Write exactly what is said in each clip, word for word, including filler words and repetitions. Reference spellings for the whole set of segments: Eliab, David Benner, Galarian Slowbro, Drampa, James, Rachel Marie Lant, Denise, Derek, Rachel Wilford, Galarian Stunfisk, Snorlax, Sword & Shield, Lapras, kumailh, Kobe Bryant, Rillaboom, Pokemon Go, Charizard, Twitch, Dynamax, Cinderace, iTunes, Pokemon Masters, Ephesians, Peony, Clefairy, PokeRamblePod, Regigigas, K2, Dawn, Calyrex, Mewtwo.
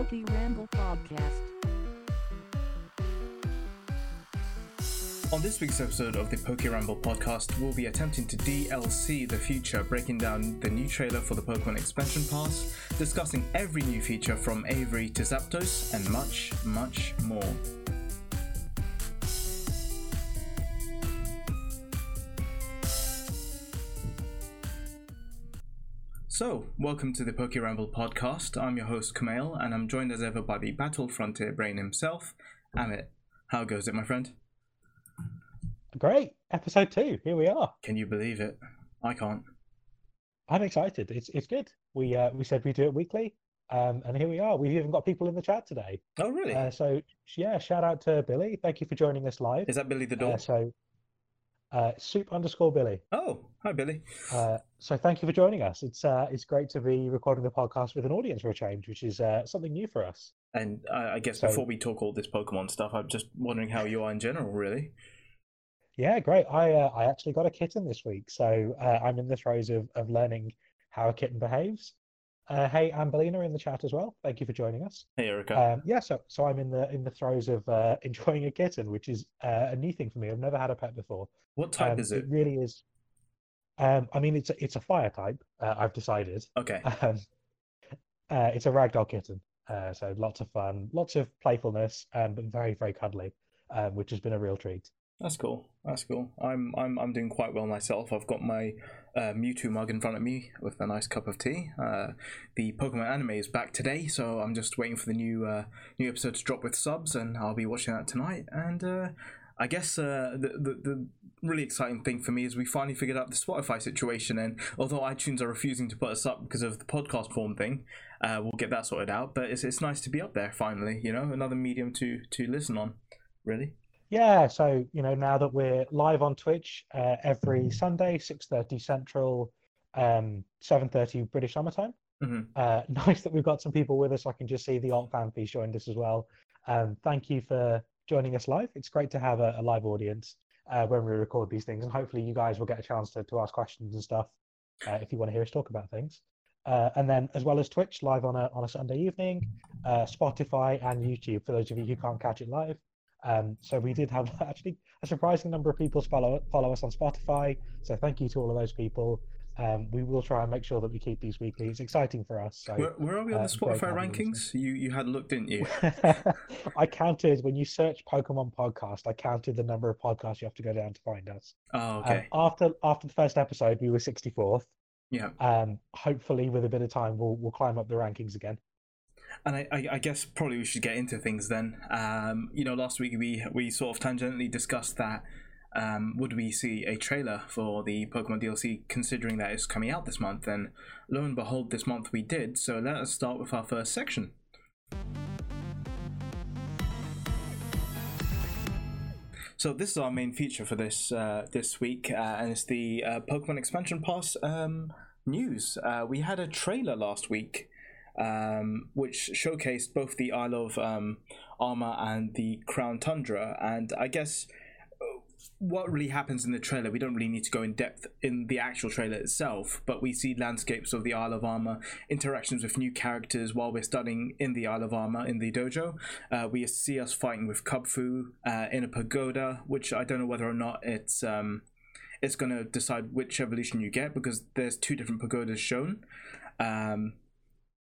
Pokey Ramble Podcast. On this week's episode of the Poke Ramble Podcast, we'll be attempting to D L C the future, breaking down the new trailer for the Pokemon expansion pass, discussing every new feature from Avery to Zapdos, and much, much more. So, welcome to the Poke Ramble Podcast. I'm your host Kumail, and I'm joined as ever by the Battle Frontier brain himself, Amit. How goes it, my friend? Great. Episode two. Here we are. Can you believe it? I can't. I'm excited. It's it's good. We uh, we said we do it weekly, um, and here we are. We've even got people in the chat today. Oh, really? Uh, so, yeah, shout out to Billy. Thank you for joining us live. Is that Billy the dog? Uh, so, uh, soup underscore Billy. Oh, hi, Billy. Uh, so thank you for joining us. It's uh, it's great to be recording the podcast with an audience for a change, which is uh, something new for us. And I, I guess so, before we talk all this Pokemon stuff, I'm just wondering how you are in general, really. Yeah, great. I uh, I actually got a kitten this week, so uh, I'm in the throes of, of learning how a kitten behaves. Uh, hey, Ambelina in the chat as well. Thank you for joining us. Hey, Erica. Um, yeah, so so I'm in the in the throes of uh, enjoying a kitten, which is uh, a new thing for me. I've never had a pet before. What type um, is it? It really is. Um, I mean, it's a, it's a fire type. Uh, I've decided. Okay. Um, uh, it's a ragdoll kitten. Uh, so lots of fun, lots of playfulness, um, but very very cuddly, um, which has been a real treat. That's cool. That's cool. I'm I'm I'm doing quite well myself. I've got my uh, Mewtwo mug in front of me with a nice cup of tea. Uh, the Pokemon anime is back today, so I'm just waiting for the new uh, new episode to drop with subs, and I'll be watching that tonight. And uh, I guess uh, the, the the really exciting thing for me is we finally figured out the Spotify situation. And although iTunes are refusing to put us up because of the podcast form thing, uh, we'll get that sorted out. But it's it's nice to be up there finally. You know, another medium to to listen on, really. Yeah, so, you know, now that we're live on Twitch uh, every Sunday, six thirty Central, um, seven thirty British Summertime. Mm-hmm. Uh, nice that we've got some people with us. I can just see the Alt Fan piece joined us as well. Um, thank you for joining us live. It's great to have a, a live audience uh, when we record these things, and hopefully you guys will get a chance to, to ask questions and stuff uh, if you want to hear us talk about things. Uh, and then, as well as Twitch, live on a, on a Sunday evening, uh, Spotify and YouTube, for those of you who can't catch it live. Um, so we did have actually a surprising number of people follow follow us on Spotify. So thank you to all of those people. Um, we will try and make sure that we keep these weekly. It's exciting for us. So, where, where are we on uh, the Spotify rankings? You you had looked, didn't you? I counted when you search Pokemon podcast. I counted the number of podcasts you have to go down to find us. Oh, okay. Um, after after the first episode, we were sixty-fourth. Yeah. Um, hopefully, with a bit of time, we'll we'll climb up the rankings again. And I, I, I guess probably we should get into things then. Um, you know, last week we we sort of tangentially discussed that um, would we see a trailer for the Pokemon D L C, considering that it's coming out this month, and lo and behold, this month we did. So let us start with our first section. So this is our main feature for this uh, this week, uh, and it's the uh, Pokemon Expansion Pass um, news. Uh, we had a trailer last week, Um, which showcased both the Isle of um, Armor and the Crown Tundra. And I guess what really happens in the trailer, we don't really need to go in depth in the actual trailer itself, but we see landscapes of the Isle of Armor, interactions with new characters while we're studying in the Isle of Armor in the dojo. Uh, we see us fighting with Kubfu uh, in a pagoda, which I don't know whether or not it's... Um, it's going to decide which evolution you get, because there's two different pagodas shown. Um...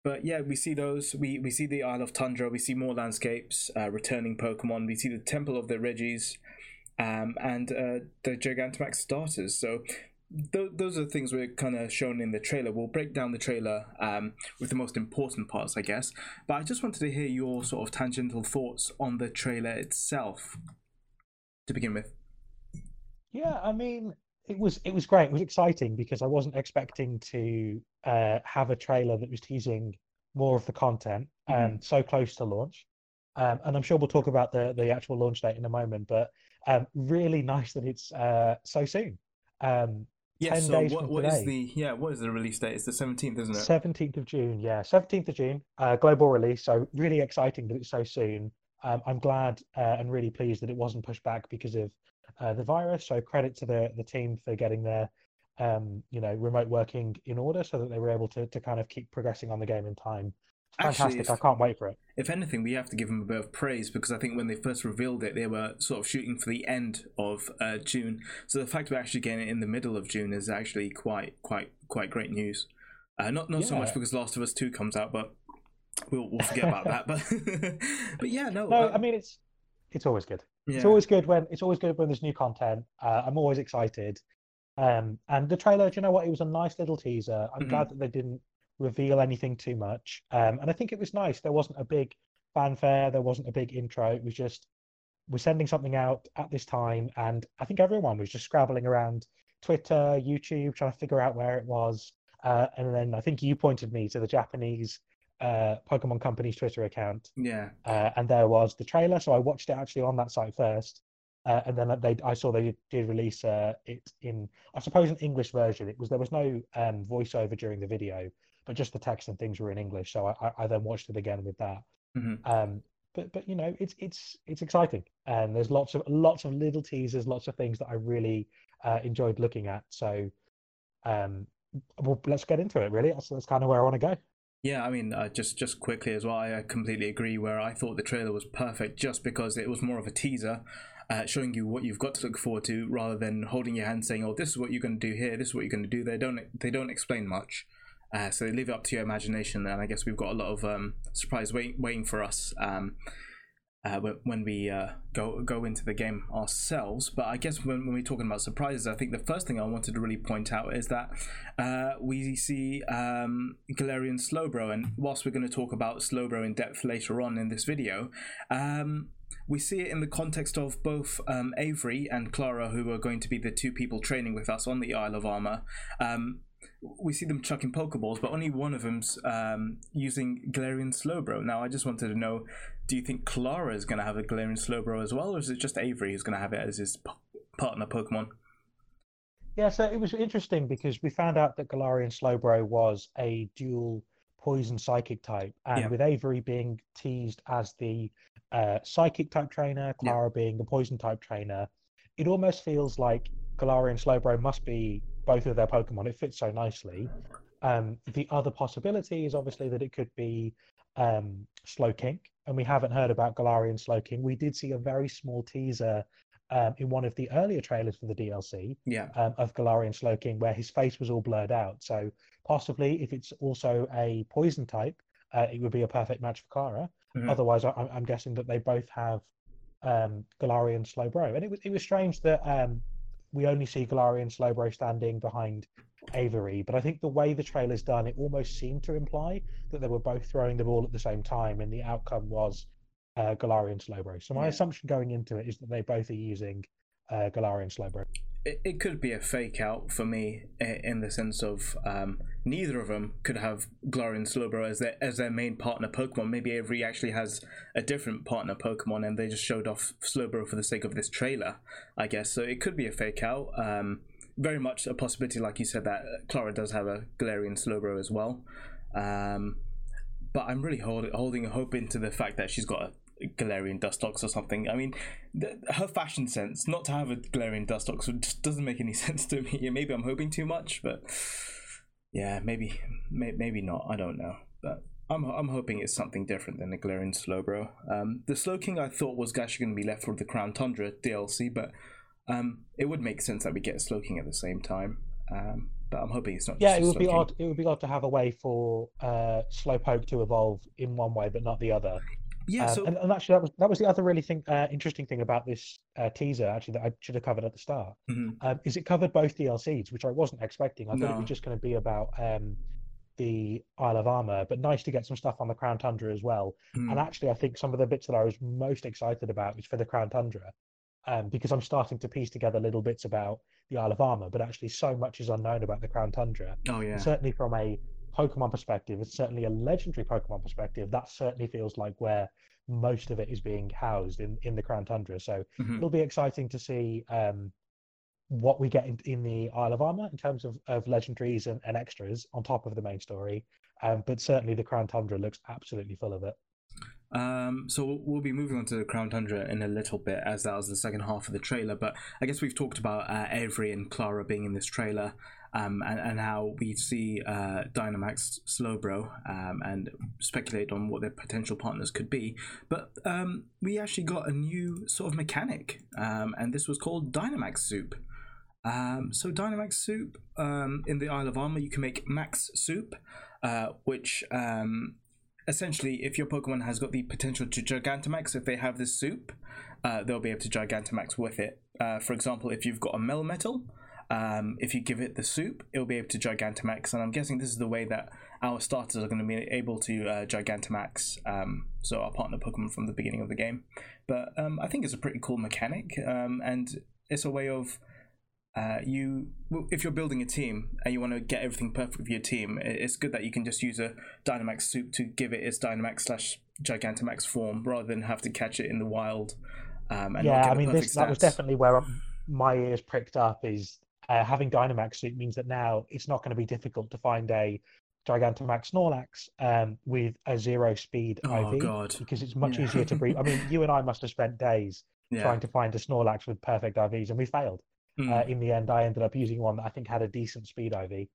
But yeah, we see those. We we see the Isle of Tundra. We see more landscapes, uh, returning Pokemon. We see the Temple of the Regis, um, and uh, the Gigantamax starters. So th- those are the things we're kind of shown in the trailer. We'll break down the trailer um, with the most important parts, I guess. But I just wanted to hear your sort of tangential thoughts on the trailer itself to begin with. Yeah, I mean... It was it was great. It was exciting because I wasn't expecting to uh, have a trailer that was teasing more of the content um, mm-hmm. so close to launch. Um, and I'm sure we'll talk about the, the actual launch date in a moment, but um, really nice that it's uh, so soon. Um, yeah, ten so days what, from what today. Is the, yeah, what is the release date? It's the seventeenth, isn't it? seventeenth of June, yeah. seventeenth of June, uh, global release. So really exciting that it's so soon. Um, I'm glad uh, and really pleased that it wasn't pushed back because of Uh, the virus. So credit to the the team for getting their um you know remote working in order so that they were able to to kind of keep progressing on the game in time Fantastic. Actually, if, I can't wait for it. If anything, we have to give them a bit of praise, because I think when they first revealed it, they were sort of shooting for the end of uh, June. So the fact we're actually getting it in the middle of June is actually quite, quite, quite great news. Uh, not not yeah. so much because Last of Us two comes out, but we'll, we'll forget about that. But but yeah, no. No, uh, I mean it's it's always good. Yeah. It's always good when it's always good when there's new content. Uh, I'm always excited. Um, and the trailer, do you know what? It was a nice little teaser. I'm mm-hmm. glad that they didn't reveal anything too much. Um, and I think it was nice. There wasn't a big fanfare. There wasn't a big intro. It was just, we're sending something out at this time. And I think everyone was just scrabbling around Twitter, YouTube, trying to figure out where it was. Uh, and then I think you pointed me to the Japanese uh, Pokemon Company's Twitter account. Yeah. Uh, and there was the trailer. So I watched it actually on that site first. Uh, and then they, I saw they did release uh, it in, I suppose, an English version. It was There was no um, voiceover during the video, but just the text and things were in English. So I, I then watched it again with that. Mm-hmm. Um, but but you know, it's it's it's exciting, and there's lots of lots of little teasers, lots of things that I really uh, enjoyed looking at. So um, well, let's get into it. Really, that's, that's kind of where I want to go. Yeah, I mean, uh, just just quickly as well, I completely agree. Where I thought the trailer was perfect, just because it was more of a teaser. Uh, showing you what you've got to look forward to, rather than holding your hand saying, "Oh, this is what you're going to do here. This is what you're going to do there." Don't they don't explain much, uh, so they leave it up to your imagination. And I guess we've got a lot of um, surprise wait, waiting for us um, uh, when we uh, go go into the game ourselves. But I guess when, when we're talking about surprises, I think the first thing I wanted to really point out is that uh, we see um, Galarian Slowbro, and whilst we're going to talk about Slowbro in depth later on in this video. Um, We see it in the context of both um, Avery and Clara, who are going to be the two people training with us on the Isle of Armor. Um, we see them chucking Pokeballs, but only one of them's um, using Galarian Slowbro. Now, I just wanted to know, do you think Clara is going to have a Galarian Slowbro as well, or is it just Avery who's going to have it as his p- partner Pokemon? Yeah, so it was interesting because we found out that Galarian Slowbro was a dual poison psychic type, and yeah. with Avery being teased as the Uh, psychic type trainer, Clara yeah. being the poison type trainer, it almost feels like Galarian Slowbro must be both of their Pokemon. It fits so nicely. Um, the other possibility is obviously that it could be um, Slowking, and we haven't heard about Galarian Slowking. We did see a very small teaser um, in one of the earlier trailers for the D L C yeah. um, of Galarian Slowking, where his face was all blurred out. So possibly, if it's also a poison type, uh, it would be a perfect match for Clara. Mm-hmm. Otherwise, I, I'm guessing that they both have um, Galarian Slowbro, and it was it was strange that um, we only see Galarian Slowbro standing behind Avery. But I think the way the trailer's done, it almost seemed to imply that they were both throwing the ball at the same time, and the outcome was uh, Galarian Slowbro. So my yeah. assumption going into it is that they both are using uh, Galarian Slowbro. It, it could be a fake out for me, in the sense of um, neither of them could have Galarian Slowbro as their as their main partner Pokemon. Maybe Avery actually has a different partner Pokemon, and they just showed off Slowbro for the sake of this trailer, I guess. So it could be a fake out. Um, very much a possibility, like you said, that Clara does have a Galarian Slowbro as well. Um, but I'm really hold, holding hope into the fact that she's got a Galarian Dustox or something. I mean, th- her fashion sense, not to have a Galarian Dustox just doesn't make any sense to me. Maybe I'm hoping too much, but yeah, maybe, may- maybe not. I don't know, but I'm I'm hoping it's something different than a Galarian Slowbro. Um, the Slowking I thought was actually going to be left for the Crown Tundra D L C, but um, it would make sense that we get Slowking at the same time. Um, but I'm hoping it's not. Yeah, just it would Slowking. be odd. It would be odd to have a way for uh, Slowpoke to evolve in one way but not the other. Yeah, um, so... and, and actually, that was that was the other really thing, uh, interesting thing about this uh, teaser. Actually, that I should have covered at the start mm-hmm. um, is it covered both D L Cs, which I wasn't expecting. I no. thought it was just going to be about um, the Isle of Armor, but nice to get some stuff on the Crown Tundra as well. Mm. And actually, I think some of the bits that I was most excited about was for the Crown Tundra, um, because I'm starting to piece together little bits about the Isle of Armor, but actually, so much is unknown about the Crown Tundra. Oh yeah, and certainly from a Pokemon perspective, it's certainly a legendary Pokemon perspective, that certainly feels like where most of it is being housed in, in the Crown Tundra. So mm-hmm. it'll be exciting to see um, what we get in, in the Isle of Armor in terms of, of legendaries and, and extras on top of the main story. Um, but certainly the Crown Tundra looks absolutely full of it. Um, so we'll be moving on to the Crown Tundra in a little bit, as that was the second half of the trailer. But I guess we've talked about uh, Avery and Clara being in this trailer, um, and, and how we see uh, Dynamax Slowbro, um, and speculate on what their potential partners could be. But um, we actually got a new sort of mechanic, um, and this was called Dynamax Soup. Um, so Dynamax Soup, um, in the Isle of Armor, you can make Max Soup, uh, which... Um, essentially, if your Pokemon has got the potential to Gigantamax, if they have this soup, uh, they'll be able to Gigantamax with it. Uh, for example, if you've got a Melmetal, um, if you give it the soup, it'll be able to Gigantamax. And I'm guessing this is the way that our starters are going to be able to uh, Gigantamax, um, so our partner Pokemon from the beginning of the game. But um, I think it's a pretty cool mechanic, um, and it's a way of... Uh, you, if you're building a team and you want to get everything perfect for your team, it's good that you can just use a Dynamax Soup to give it its Dynamax slash Gigantamax form, rather than have to catch it in the wild. Um, and yeah, I mean, this, that was definitely where my ears pricked up. Is uh, having Dynamax Soup means that now it's not going to be difficult to find a Gigantamax Snorlax um, with a zero speed oh, I V, God. because it's much yeah. easier to breed. I mean, you and I must have spent days yeah. trying to find a Snorlax with perfect I Vs, and we failed. Uh, in the end, I ended up using one that I think had a decent speed I V.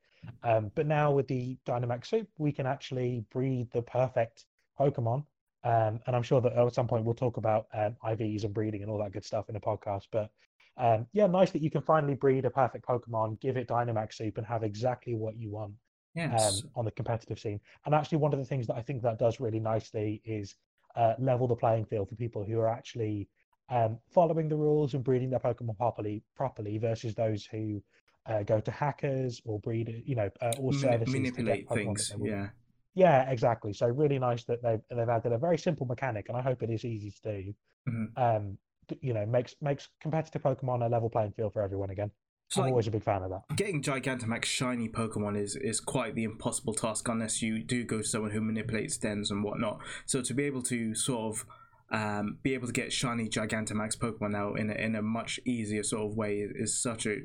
Um, but now with the Dynamax Soup, we can actually breed the perfect Pokemon. Um, and I'm sure that at some point we'll talk about um, I Vs and breeding and all that good stuff in the podcast. But um, yeah, nice that you can finally breed a perfect Pokemon, give it Dynamax Soup, and have exactly what you want yes. um, on the competitive scene. And actually, one of the things that I think that does really nicely is uh, level the playing field for people who are actually... Um, following the rules and breeding their Pokemon properly, properly versus those who uh, go to hackers or breed, you know, uh, or services manipulate to get things. Yeah, yeah, exactly. So really nice that they've they've added a very simple mechanic, and I hope it is easy to do. Mm-hmm. Um, you know, makes makes competitive Pokemon a level playing field for everyone again. So I'm like, always a big fan of that. Getting Gigantamax shiny Pokemon is, is quite the impossible task unless you do go to someone who manipulates dens and whatnot. So to be able to sort of Um, be able to get shiny Gigantamax Pokemon now in a, in a much easier sort of way is such a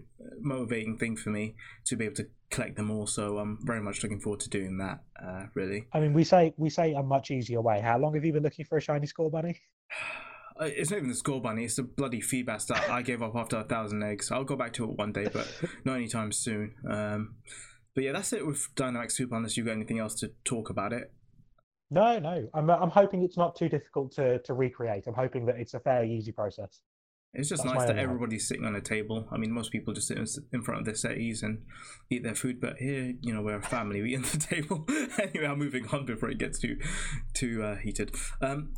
motivating thing for me to be able to collect them all. So I'm very much looking forward to doing that. Uh, really, I mean, we say we say a much easier way. How long have you been looking for a shiny Scorbunny? It's not even the Scorbunny; it's the bloody Feebas that I gave up after a thousand eggs. I'll go back to it one day, but not anytime soon. Um, but yeah, that's it with Dynamax Soup. Unless you've got anything else to talk about it. No, no. I'm I'm hoping it's not too difficult to, to recreate. I'm hoping that it's a fairly easy process. It's just That's nice that everybody's sitting on a table. I mean, most people just sit in front of their settees and eat their food, but here, you know, we're a family. We eat at the table. Anyway, I'm moving on before it gets too too uh, heated. Um,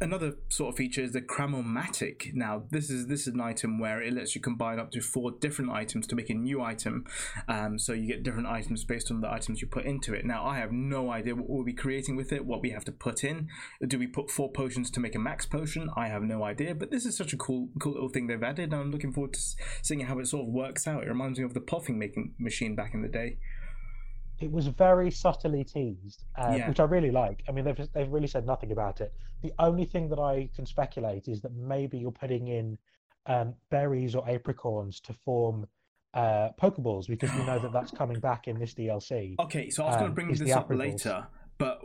another sort of feature is the Cramomatic. Now, this is this is an item where it lets you combine up to four different items to make a new item. Um, so you get different items based on the items you put into it. Now, I have no idea what we'll be creating with it, what we have to put in. Do we put four potions to make a max potion? I have no idea, but this is such a cool cool little thing they've added, and I'm looking forward to seeing how it sort of works out. It reminds me of the puffing making machine back in the day. It was very subtly teased, uh, yeah. which I really like. I mean, they've they've really said nothing about it. The only thing that I can speculate is that maybe you're putting in um, berries or apricorns to form uh, Pokeballs, because we know that that's coming back in this D L C. Okay, so I was um, going to bring this up later. But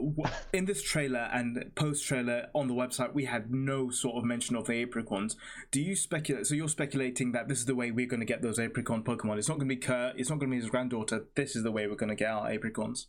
in this trailer and post-trailer on the website, we had no sort of mention of the apricorns. Do you speculate? So you're speculating that this is the way we're going to get those apricorn Pokemon. It's not going to be Kerr. It's not going to be his granddaughter. This is the way we're going to get our apricorns.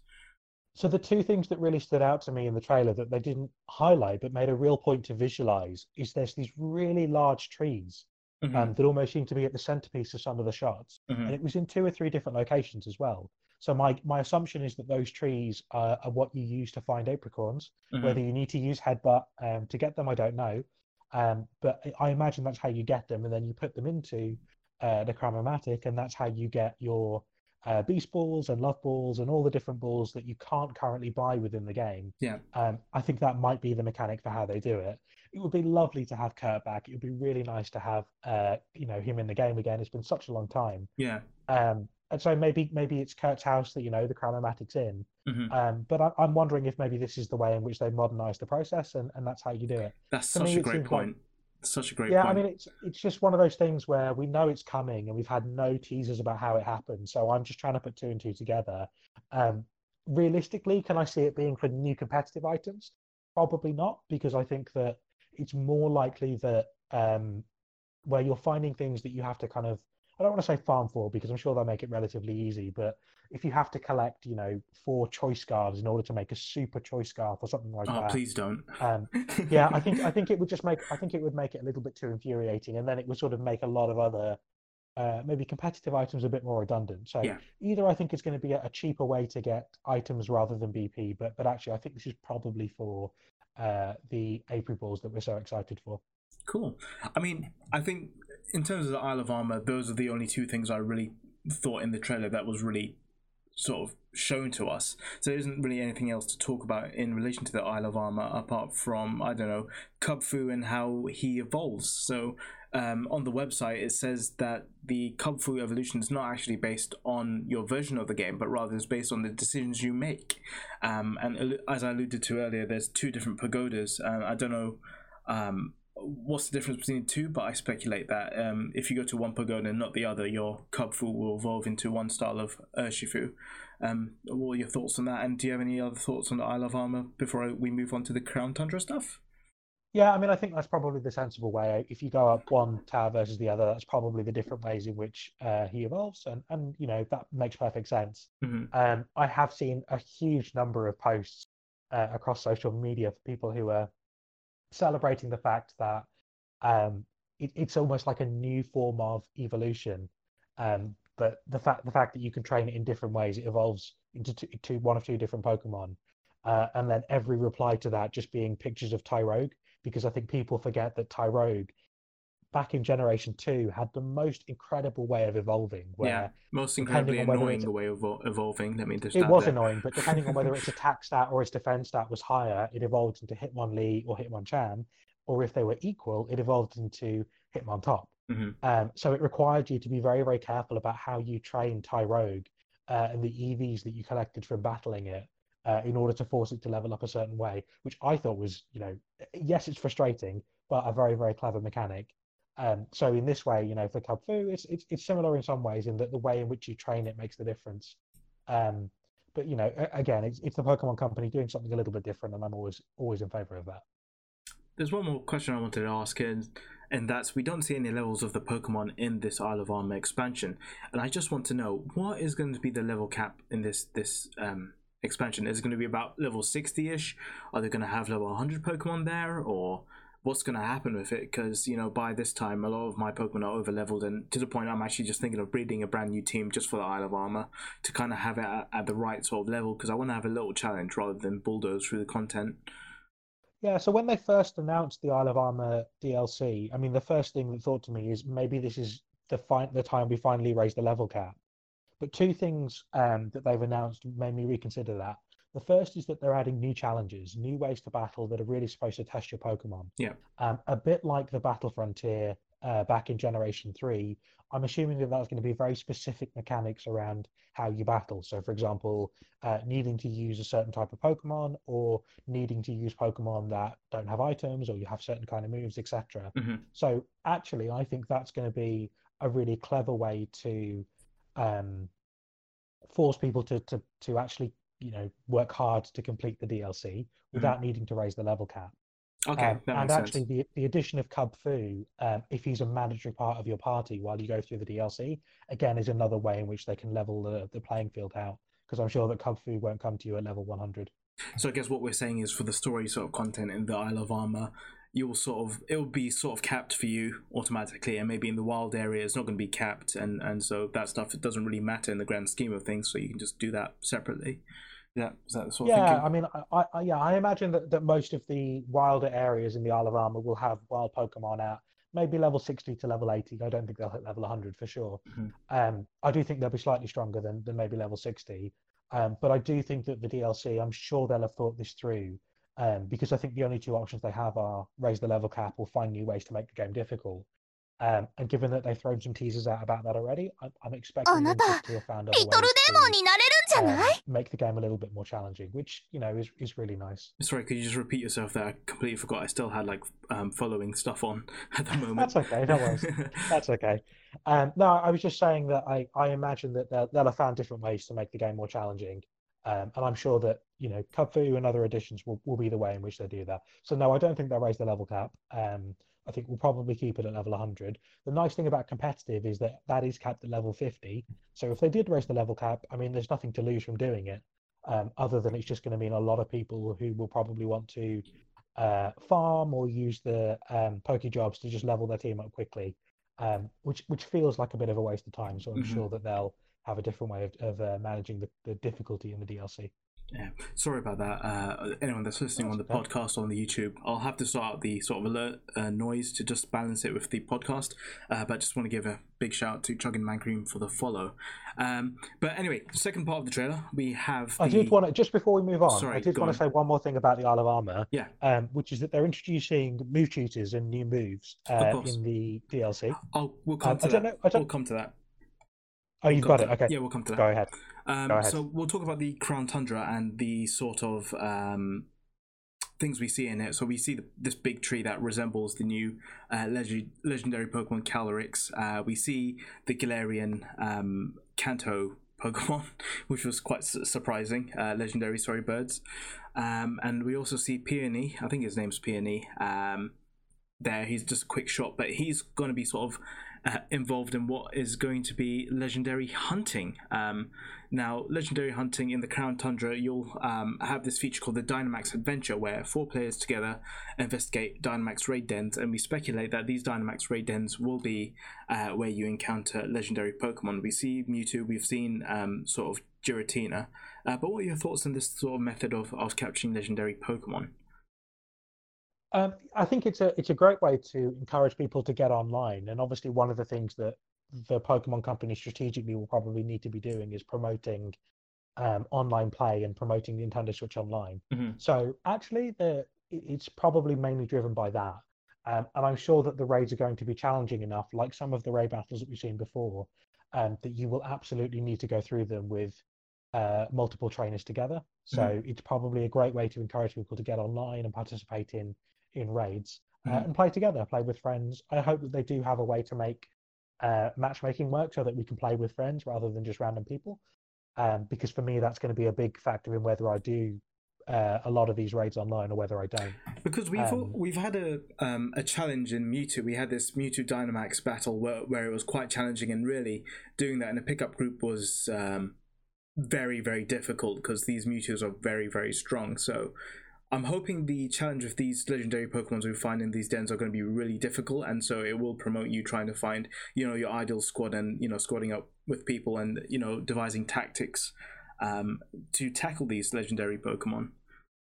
So the two things that really stood out to me in the trailer that they didn't highlight but made a real point to visualize is there's these really large trees mm-hmm. um, that almost seem to be at the centerpiece of some of the shots. Mm-hmm. And it was in two or three different locations as well. So my, my assumption is that those trees are, are what you use to find apricorns. Mm-hmm. Whether you need to use headbutt um, to get them, I don't know. Um, but I imagine that's how you get them, and then you put them into uh, the Cramomatic, and that's how you get your uh, Beast Balls and Love Balls and all the different balls that you can't currently buy within the game. Yeah. Um, I think that might be the mechanic for how they do it. It would be lovely to have Kurt back. It would be really nice to have uh, you know, him in the game again. It's been such a long time. Yeah. Um, And so maybe maybe it's Kurt's house that, you know, the Cramomatic's in. Mm-hmm. Um, but I, I'm wondering if maybe this is the way in which they modernise the process, and, and that's how you do it. That's such a great point. Such a great point. Yeah, I mean, it's it's just one of those things where we know it's coming and we've had no teasers about how it happened. So I'm just trying to put two and two together. Um, realistically, can I see it being for new competitive items? Probably not, because I think that it's more likely that um, where you're finding things that you have to kind of, I don't want to say farm for, because I'm sure they'll make it relatively easy, but if you have to collect, you know, four choice scarves in order to make a super choice scarf or something like oh, that. Oh, please don't. Um, yeah, I think I think it would just make, I think it would make it a little bit too infuriating, and then it would sort of make a lot of other Uh, maybe competitive items a bit more redundant. So yeah. either I think it's going to be a cheaper way to get items rather than B P, but but actually I think this is probably for uh, the April balls that we're so excited for. Cool. I mean, I think in terms of the Isle of Armor, those are the only two things I really thought in the trailer that was really sort of shown to us. So there isn't really anything else to talk about in relation to the Isle of Armor apart from, I don't know, Kubfu and how he evolves. So Um, on the website, it says that the Kubfu evolution is not actually based on your version of the game, but rather is based on the decisions you make. Um, and as I alluded to earlier, there's two different pagodas. Uh, I don't know um, what's the difference between the two, but I speculate that um, if you go to one pagoda and not the other, your Kubfu will evolve into one style of Urshifu. Um, what are your thoughts on that? And do you have any other thoughts on the Isle of Armor before we move on to the Crown Tundra stuff? Yeah, I mean, I think that's probably the sensible way. If you go up one tower versus the other, that's probably the different ways in which uh, he evolves. And, and, you know, that makes perfect sense. Mm-hmm. Um, I have seen a huge number of posts uh, across social media for people who are celebrating the fact that um, it, it's almost like a new form of evolution. Um, but the fact the fact that you can train it in different ways, it evolves into two, two, one of two different Pokemon. Uh, and then every reply to that just being pictures of Tyrogue. Because I think people forget that Tyrogue, back in Generation two, had the most incredible way of evolving. Where yeah, most incredibly annoying the way of evolving. Let me just it was there. annoying, but depending on whether its attack stat or its defense stat was higher, it evolved into Hitmonlee or Hitmonchan, or if they were equal, it evolved into Hitmontop. Mm-hmm. Um, so it required you to be very, very careful about how you train Tyrogue uh, and the E Vs that you collected from battling it. Uh, in order to force it to level up a certain way, which I thought was, you know, yes, it's frustrating, but a very, very clever mechanic. Um, so in this way, you know, for Kubfu, it's, it's it's similar in some ways in that the way in which you train it makes the difference. Um, but, you know, again, it's, it's the Pokemon Company doing something a little bit different, and I'm always always in favour of that. There's one more question I wanted to ask, and, and that's we don't see any levels of the Pokemon in this Isle of Armor expansion, and I just want to know, what is going to be the level cap in this this um expansion? Is it going to be about level sixty-ish? Are they going to have level one hundred Pokemon there, or what's going to happen with it? Because, you know, by this time a lot of my Pokemon are over leveled, and to the point I'm actually just thinking of breeding a brand new team just for the Isle of Armor to kind of have it at, at the right sort of level, because I want to have a little challenge rather than bulldoze through the content. Yeah, so when they first announced the Isle of Armor D L C, I mean, the first thing that thought to me is maybe this is the fi- the time we finally raise the level cap. But two things um, that they've announced made me reconsider that. The first is that they're adding new challenges, new ways to battle that are really supposed to test your Pokemon. Yeah. Um, a bit like the Battle Frontier uh, back in Generation three, I'm assuming that that's going to be very specific mechanics around how you battle. So, for example, uh, needing to use a certain type of Pokemon, or needing to use Pokemon that don't have items, or you have certain kind of moves, et cetera. Mm-hmm. So, actually, I think that's going to be a really clever way to Um, force people to, to to actually, you know, work hard to complete the D L C without mm-hmm. needing to raise the level cap. Okay, um, that and makes actually sense. the the addition of Kubfu, um, if he's a mandatory part of your party while you go through the D L C, again is another way in which they can level the, the playing field out, because I'm sure that Kubfu won't come to you at level one hundred. So I guess what we're saying is, for the story sort of content in the Isle of Armor, you'll sort of it'll be sort of capped for you automatically, and maybe in the wild area it's not going to be capped, and and so that stuff, it doesn't really matter in the grand scheme of things, so you can just do that separately. Yeah, is that the sort yeah, of thinking? I mean, I, I yeah, I imagine that, that most of the wilder areas in the Isle of Armor will have wild Pokemon at maybe level sixty to level eighty. I don't think they'll hit level one hundred for sure. Mm-hmm. Um, I do think they'll be slightly stronger than than maybe level sixty, um, but I do think that the D L C, I'm sure they'll have thought this through. Um, because I think the only two options they have are raise the level cap or find new ways to make the game difficult. Um, and given that they've thrown some teasers out about that already, I'm, I'm expecting them to have found other ways to um, make the game a little bit more challenging, which, you know, is, is really nice. Sorry, could you just repeat yourself there? I completely forgot. I still had, like, um, following stuff on at the moment. That's okay, no worries. That's okay. Um, no, I was just saying that I, I imagine that they'll, they'll have found different ways to make the game more challenging. Um, and I'm sure that, you know, Kubfu and other editions will, will be the way in which they do that. So no, I don't think they'll raise the level cap. Um, I think we'll probably keep it at level one hundred. The nice thing about competitive is that that is capped at level fifty. So if they did raise the level cap, I mean, there's nothing to lose from doing it, um, other than it's just going to mean a lot of people who will probably want to uh, farm or use the um, Pokejobs to just level their team up quickly, um, which which feels like a bit of a waste of time. So I'm mm-hmm. sure that they'll have a different way of, of uh, managing the, the difficulty in the D L C. Yeah, sorry about that. Uh, anyone that's listening that's on the okay. podcast or on the YouTube, I'll have to start the sort of alert uh, noise to just balance it with the podcast. Uh, but I just want to give a big shout out to Chugging Man Cream for the follow. Um, but anyway, second part of the trailer, we have. The... I did want to, just before we move on, sorry, I did want on. to say one more thing about the Isle of Armor. Yeah. Um, which is that they're introducing move tutors and new moves uh, in the D L C. Oh, we'll come um, to I that. Don't know, I don't... We'll come to that. Oh, you've got, got it. Okay. Yeah, we'll come to that. Go ahead. Um, Go ahead. So we'll talk about the Crown Tundra and the sort of um, things we see in it. So we see the, this big tree that resembles the new uh, leg- legendary Pokemon Calyrex. Uh, we see the Galarian um, Kanto Pokemon, which was quite su- surprising. Uh, legendary, sorry, birds. Um, and we also see Peony. I think his name's Peony. Um, there, he's just a quick shot, but he's going to be sort of Uh, involved in what is going to be legendary hunting. Um, now, legendary hunting in the Crown Tundra, you'll um, have this feature called the Dynamax Adventure, where four players together investigate Dynamax raid dens, and we speculate that these Dynamax raid dens will be uh, where you encounter legendary Pokemon. We see Mewtwo, we've seen um, sort of Giratina, uh, but what are your thoughts on this sort of method of, of capturing legendary Pokemon? Um, I think it's a it's a great way to encourage people to get online, and obviously one of the things that the Pokemon company strategically will probably need to be doing is promoting um, online play and promoting Nintendo Switch Online. Mm-hmm. So actually, the it's probably mainly driven by that, um, and I'm sure that the raids are going to be challenging enough, like some of the raid battles that we've seen before, um, that you will absolutely need to go through them with uh, multiple trainers together. So mm-hmm. it's probably a great way to encourage people to get online and participate in. in raids uh, mm-hmm. and play together, play with friends. I hope that they do have a way to make uh, matchmaking work so that we can play with friends rather than just random people, um, because for me that's going to be a big factor in whether I do uh, a lot of these raids online or whether I don't. Because we've um, we've had a um, a challenge in Mewtwo. We had this Mewtwo Dynamax battle where, where it was quite challenging, and really doing that in a pickup group was um, very, very difficult because these Mewtwo's are very, very strong. So I'm hoping the challenge of these legendary Pokemons we find in these dens are going to be really difficult, and so it will promote you trying to find, you know, your ideal squad and, you know, squadding up with people and, you know, devising tactics um, to tackle these legendary Pokemon.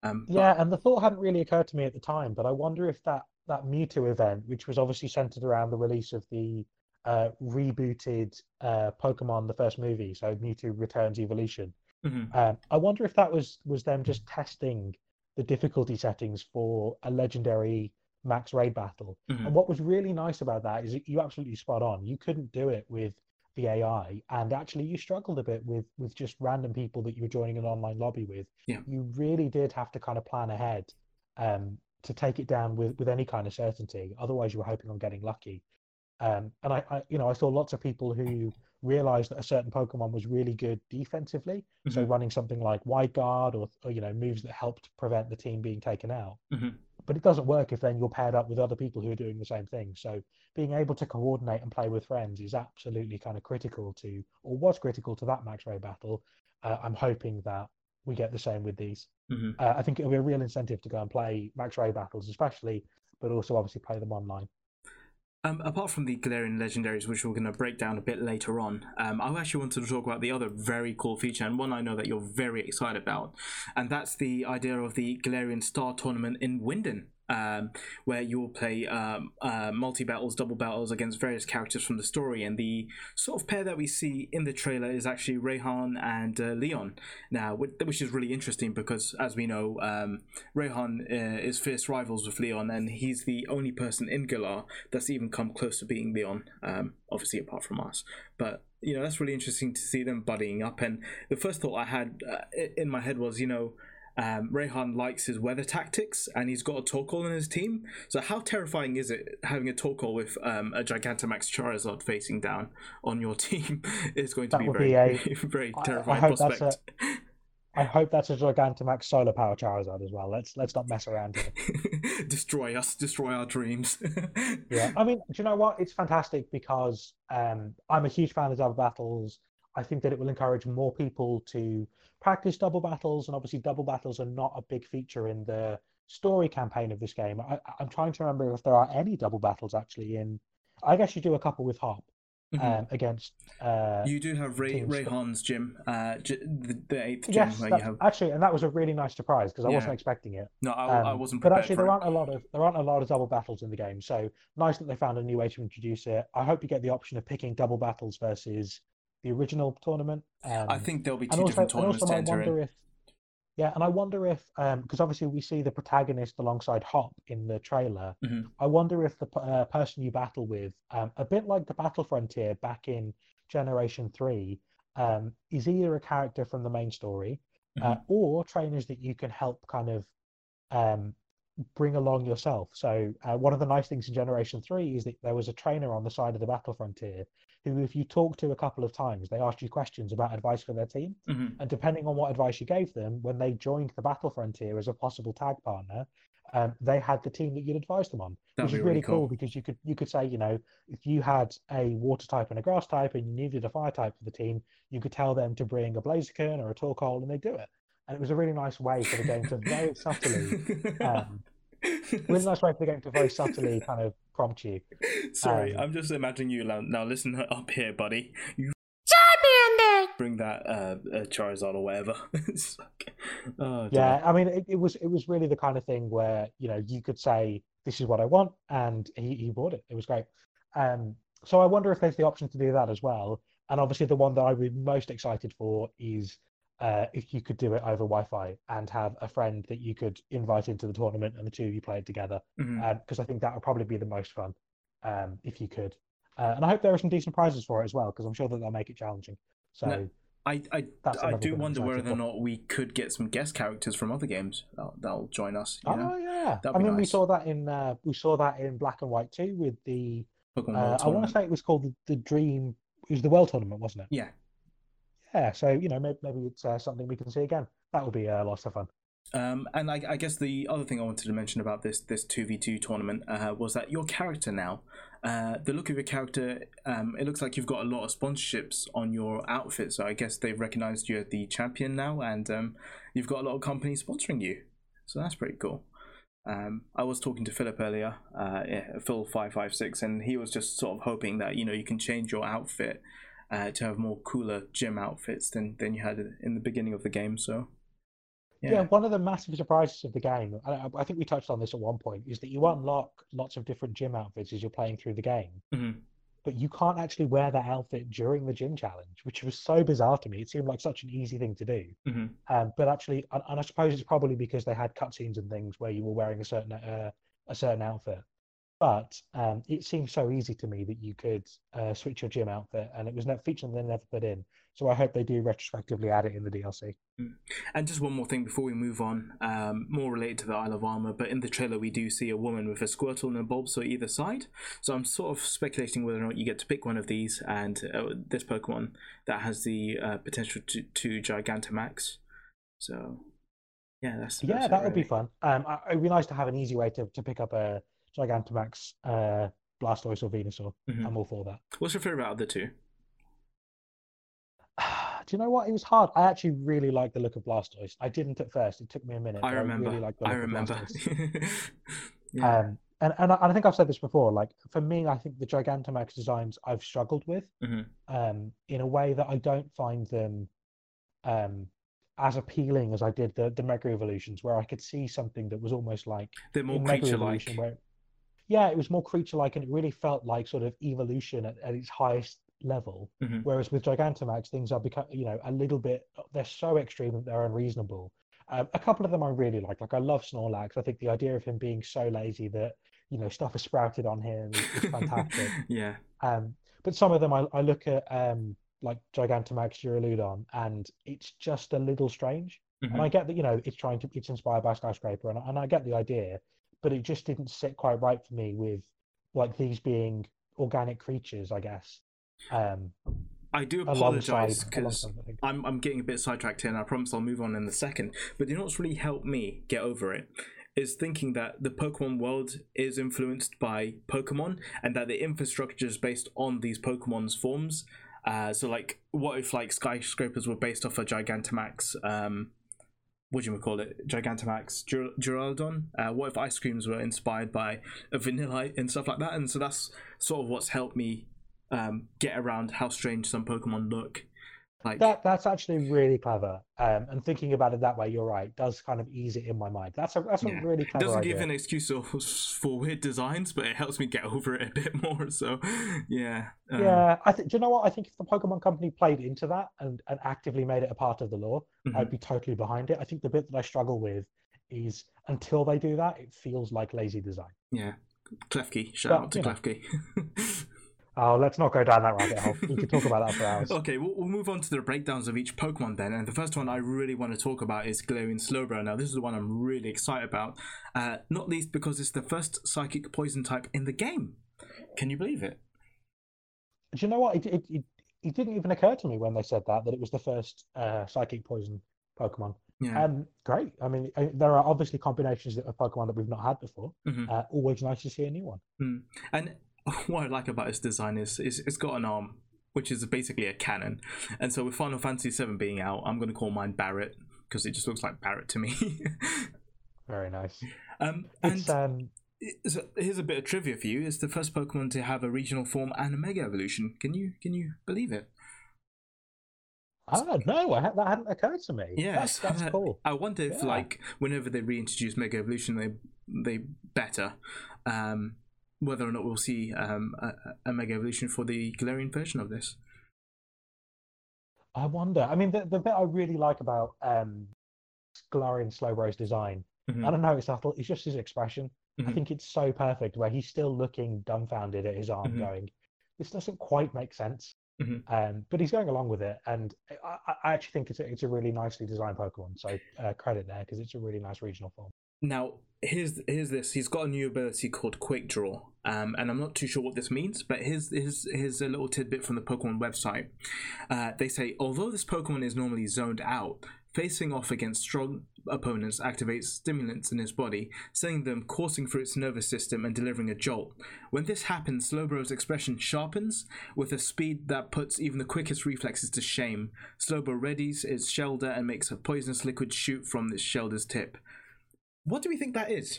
Um, yeah, but... and the thought hadn't really occurred to me at the time, but I wonder if that, that Mewtwo event, which was obviously centered around the release of the uh, rebooted uh, Pokemon, the first movie, so Mewtwo Returns Evolution, mm-hmm. um, I wonder if that was, was them just testing the difficulty settings for a legendary max raid battle. Mm-hmm. And what was really nice about that is that you absolutely spot on. You couldn't do it with the A I, and actually you struggled a bit with with just random people that you were joining an online lobby with. Yeah. You really did have to kind of plan ahead um, to take it down with, with any kind of certainty. Otherwise you were hoping on getting lucky. Um, and I, I, you know, I saw lots of people who realized that a certain Pokemon was really good defensively. Mm-hmm. So running something like Wide Guard or, or, you know, moves that helped prevent the team being taken out. Mm-hmm. But it doesn't work if then you're paired up with other people who are doing the same thing. So being able to coordinate and play with friends is absolutely kind of critical to, or was critical to that Max Raid battle. Uh, I'm hoping that we get the same with these. Mm-hmm. Uh, I think it'll be a real incentive to go and play Max Raid battles, especially, but also obviously play them online. Um, apart from the Galarian legendaries, which we're going to break down a bit later on, um, I actually wanted to talk about the other very cool feature, and one I know that you're very excited about, and that's the idea of the Galarian Star Tournament in Wyndon, um, where you will play um, uh, multi-battles, double battles against various characters from the story, and the sort of pair that we see in the trailer is actually Raihan and uh, Leon, now, which is really interesting because, as we know, um, Raihan uh, is fierce rivals with Leon, and he's the only person in Galar that's even come close to being Leon, um, obviously apart from us. But, you know, that's really interesting to see them buddying up, and the first thought I had uh, in my head was, you know, Um, Raihan likes his weather tactics, and he's got a Torkoal in his team. So how terrifying is it having a Torkoal with um, a Gigantamax Charizard facing down on your team? It's going to that be very, be a, very terrifying I, I prospect. That's a, I hope that's a Gigantamax solar power Charizard as well. Let's let's not mess around here. Destroy us, destroy our dreams. Yeah, I mean, do you know what? It's fantastic because um, I'm a huge fan of double battles. I think that it will encourage more people to practice double battles, and obviously double battles are not a big feature in the story campaign of this game. I, I'm trying to remember if there are any double battles actually in... I guess you do a couple with Hop. Mm-hmm. Um, against uh, you do have Ray Raihan's gym, uh, g- the, the eighth gym. Yes, where you have... actually, and that was a really nice surprise because I yeah. wasn't expecting it. No, I, um, I wasn't. But actually, there aren't it. a lot of there aren't a lot of double battles in the game, so nice that they found a new way to introduce it. I hope you get the option of picking double battles versus the original tournament. Um, I think there'll be two also, different tournaments also, to enter in. If, yeah, and I wonder if because um, obviously we see the protagonist alongside Hop in the trailer. Mm-hmm. I wonder if the uh, person you battle with, um, a bit like the Battle Frontier back in Generation Three, um, is either a character from the main story mm-hmm. uh, or trainers that you can help kind of um, bring along yourself. So uh, one of the nice things in Generation Three is that there was a trainer on the side of the Battle Frontier who, if you talked to a couple of times, they asked you questions about advice for their team. Mm-hmm. And depending on what advice you gave them, when they joined the Battle Frontier as a possible tag partner, um, they had the team that you'd advised them on. That'd which is really, really cool. cool because you could you could say, you know, if you had a water type and a grass type and you needed a fire type for the team, you could tell them to bring a Blaziken or a Torkoal and they do it. And it was a really nice way for the game to very subtly... Um, really nice way for the game to very subtly kind of prompt you. Sorry, um, I'm just imagining you now. Now listen up here, buddy. You bring that uh, Charizard or whatever. Like, oh, yeah, damn. I mean, it, it was it was really the kind of thing where you know you could say this is what I want, and he, he bought it. It was great. Um, so I wonder if there's the option to do that as well. And obviously, the one that I'd be most excited for is. Uh, if you could do it over Wi-Fi and have a friend that you could invite into the tournament and the two of you played together, because mm-hmm. uh, I think that would probably be the most fun um, if you could. Uh, and I hope there are some decent prizes for it as well, because I'm sure that they'll make it challenging. So no, I I, I do wonder whether or not we could get some guest characters from other games that'll, that'll join us. You oh know? yeah, That'd I mean nice. we saw that in uh, we saw that in Black and White too with the. Uh, I want to say it was called the, the Dream. It was the World Tournament, wasn't it? Yeah. Yeah, so, you know, maybe, maybe it's uh, something we can see again. That would be uh, lots of fun. Um, and I, I guess the other thing I wanted to mention about this this two v two tournament uh, was that your character now, uh, the look of your character, um, it looks like you've got a lot of sponsorships on your outfit. So I guess they've recognised you as the champion now, and um, you've got a lot of companies sponsoring you. So that's pretty cool. Um, I was talking to Philip earlier, uh, yeah, Phil five five six, and he was just sort of hoping that, you know, you can change your outfit Uh, to have more cooler gym outfits than, than you had in the beginning of the game. So, yeah. yeah, one of the massive surprises of the game, I, I think we touched on this at one point, is that you unlock lots of different gym outfits as you're playing through the game, mm-hmm. but you can't actually wear that outfit during the gym challenge, which was so bizarre to me. It seemed like such an easy thing to do. Mm-hmm. Um, but actually, and, and I suppose it's probably because they had cutscenes and things where you were wearing a certain uh, a certain outfit. But um, it seemed so easy to me that you could uh, switch your gym outfit, and it was a feature they never put in. So I hope they do retrospectively add it in the D L C. And just one more thing before we move on, um, more related to the Isle of Armor, but in the trailer we do see a woman with a Squirtle and a Bulbasaur either side. So I'm sort of speculating whether or not you get to pick one of these, and uh, this Pokemon that has the uh, potential to, to Gigantamax. So yeah, that's yeah, that really. would be fun. Um, it would be nice to have an easy way to, to pick up a Gigantamax, uh, Blastoise or Venusaur. Mm-hmm. I'm all for that. What's your favourite out of the two? Do you know what? It was hard. I actually really liked the look of Blastoise. I didn't at first. It took me a minute. I remember. I, really I remember. yeah. um, and, and, I, and I think I've said this before. Like for me, I think the Gigantamax designs I've struggled with mm-hmm. um, in a way that I don't find them um, as appealing as I did the, the Mega Evolutions, where I could see something that was almost like... They're more creature-like. Yeah, it was more creature-like, and it really felt like sort of evolution at, at its highest level. Mm-hmm. Whereas with Gigantamax, things are become, you know, a little bit. They're so extreme that they're unreasonable. Um, a couple of them I really like. Like I love Snorlax. I think the idea of him being so lazy that you know stuff is sprouted on him is, is fantastic. yeah. Um, but some of them I, I look at um, like Gigantamax Duraludon, and it's just a little strange. Mm-hmm. And I get that you know it's trying to it's inspired by Skyscraper, and and I get the idea. But it just didn't sit quite right for me with like these being organic creatures, I guess. Um, I do apologize because I'm, I'm getting a bit sidetracked here, and I promise I'll move on in a second. But you know what's really helped me get over it is thinking that the Pokemon world is influenced by Pokemon, and that the infrastructure is based on these Pokemon's forms. Uh, so, like, what if, like, skyscrapers were based off a Gigantamax, um, what do you call it, Gigantamax Ger- Geraldon? Uh, what if ice creams were inspired by a Vanillite and stuff like that? And so that's sort of what's helped me um, get around how strange some Pokemon look. Like that, that's actually really clever, um, and thinking about it that way, you're right, does kind of ease it in my mind. That's a that's yeah. a really clever. It doesn't idea. give an excuse for weird designs, but it helps me get over it a bit more. So, yeah, um, yeah. I think. Do you know what? I think if the Pokemon Company played into that and, and actively made it a part of the lore, mm-hmm. I'd be totally behind it. I think the bit that I struggle with is until they do that, it feels like lazy design. Yeah, Klefki. Shout but, out to Klefki. Oh, let's not go down that rabbit hole. We could talk about that for hours. Okay, we'll, we'll move on to the breakdowns of each Pokemon then. And the first one I really want to talk about is Galarian Slowbro. Now, this is the one I'm really excited about. Uh, not least because it's the first Psychic Poison type in the game. Can you believe it? Do you know what? It, it, it, it didn't even occur to me when they said that, that it was the first uh, Psychic Poison Pokemon. Yeah. Um, great. I mean, there are obviously combinations of Pokemon that we've not had before. Mm-hmm. Uh, always nice to see a new one. Mm. And... what I like about its design is, is it's got an arm, which is basically a cannon. And so with Final Fantasy seven being out, I'm going to call mine Barret, because it just looks like Barret to me. Very nice. Um, and um... so here's a bit of trivia for you. It's the first Pokemon to have a regional form and a Mega Evolution. Can you can you believe it? Ah, no, I ha- that hadn't occurred to me. Yeah, that's, that's cool. I wonder if, yeah. like, whenever they reintroduce Mega Evolution, they, they better... Um, whether or not we'll see um, a, a Mega Evolution for the Galarian version of this. I wonder. I mean, the, the bit I really like about um, Galarian Slowbro's design, mm-hmm. I don't know, it's subtle, it's just his expression. Mm-hmm. I think it's so perfect, where he's still looking dumbfounded at his arm, mm-hmm. going, this doesn't quite make sense. Mm-hmm. Um, but he's going along with it, and I, I actually think it's a, it's a really nicely designed Pokemon, so uh, credit there, because it's a really nice regional form. Now, here's here's this. He's got a new ability called Quick Draw, um, and I'm not too sure what this means, but here's, here's, here's a little tidbit from the Pokemon website. Uh, they say, although this Pokemon is normally zoned out, facing off against strong opponents activates stimulants in its body, sending them coursing through its nervous system and delivering a jolt. When this happens, Slowbro's expression sharpens with a speed that puts even the quickest reflexes to shame. Slowbro readies its shoulder and makes a poisonous liquid shoot from its shoulder's tip. What do we think that is?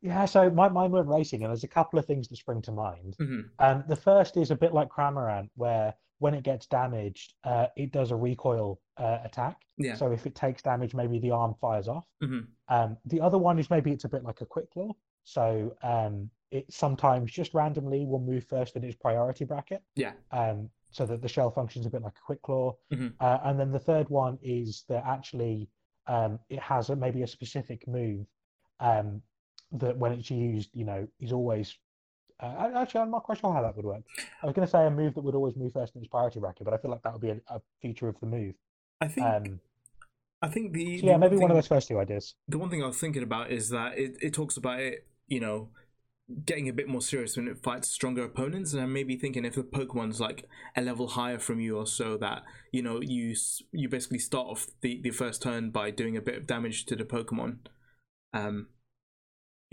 Yeah, so my mind went racing, and there's a couple of things that spring to mind. Mm-hmm. Um, the first is a bit like Cramorant, where when it gets damaged, uh, it does a recoil uh, attack. Yeah. So if it takes damage, maybe the arm fires off. Mm-hmm. Um, the other one is maybe it's a bit like a Quick Claw. So um, it sometimes just randomly will move first in its priority bracket. Yeah. Um, so that the shell functions a bit like a Quick Claw. Mm-hmm. Uh, and then the third one is that actually... Um, it has a, maybe a specific move um, that when it's used, you know, is always... Uh, actually, I'm not quite sure how that would work. I was going to say a move that would always move first in its priority bracket, but I feel like that would be a, a feature of the move. I think... Um, I think the... So yeah, the maybe one, one of those first two ideas. The one thing I was thinking about is that it, it talks about it, you know, getting a bit more serious when it fights stronger opponents, and I may be thinking if the Pokemon's like a level higher from you or so, that, you know, you you basically start off the, the first turn by doing a bit of damage to the Pokemon um,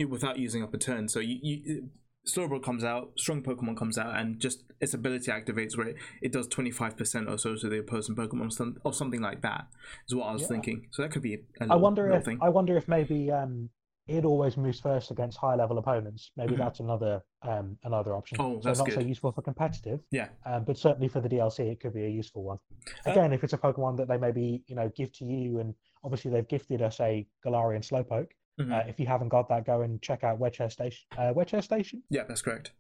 without using up a turn. So you, you Slowbro comes out, strong Pokemon comes out, and just its ability activates where it, it does twenty-five percent or so to the opposing Pokemon or something like that is what I was yeah. thinking. So that could be a little, I wonder if, thing. I wonder if maybe... Um... It always moves first against high-level opponents. Maybe mm-hmm. that's another um, another option. Oh, that's so not good. So useful for competitive. Yeah, um, but certainly for the D L C, it could be a useful one. Again, uh, if it's a Pokemon that they maybe you know give to you, and obviously they've gifted us a Galarian Slowpoke. Mm-hmm. Uh, if you haven't got that, go and check out Wedgehurst Station. Uh, Wedgehurst Station. Yeah, that's correct.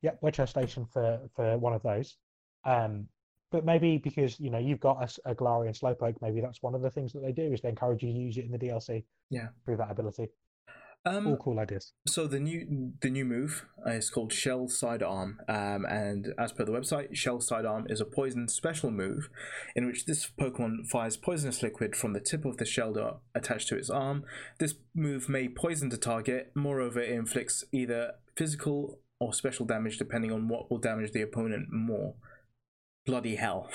Yeah, Wedgehurst Station for for one of those. Um, But maybe because, you know, you've got a, a Galarian Slowpoke, maybe that's one of the things that they do is they encourage you to use it in the D L C. Yeah. Through that ability. Um, All cool ideas. So the new the new move is called Shell Sidearm. Um, and as per the website, Shell Sidearm is a poison special move in which this Pokemon fires poisonous liquid from the tip of the shell attached to its arm. This move may poison the target. Moreover, it inflicts either physical or special damage depending on what will damage the opponent more. bloody hell.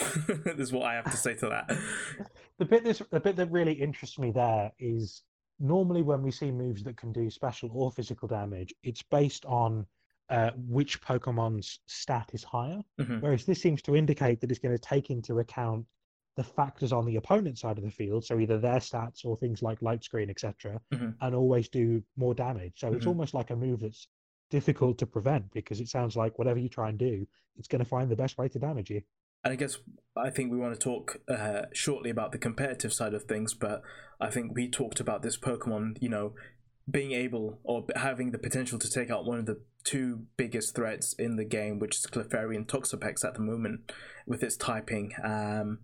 That's what I have to say to that. The bit this, the bit that really interests me there is normally when we see moves that can do special or physical damage, it's based on uh, which Pokemon's stat is higher, mm-hmm. whereas this seems to indicate that it's going to take into account the factors on the opponent's side of the field, so either their stats or things like light screen, et cetera, mm-hmm. and always do more damage. So mm-hmm. it's almost like a move that's difficult to prevent, because it sounds like whatever you try and do, it's going to find the best way to damage you. And I guess I think we want to talk uh, shortly about the competitive side of things, but I think we talked about this Pokemon, you know, being able or having the potential to take out one of the two biggest threats in the game, which is Clefairy and Toxapex at the moment with its typing. Um,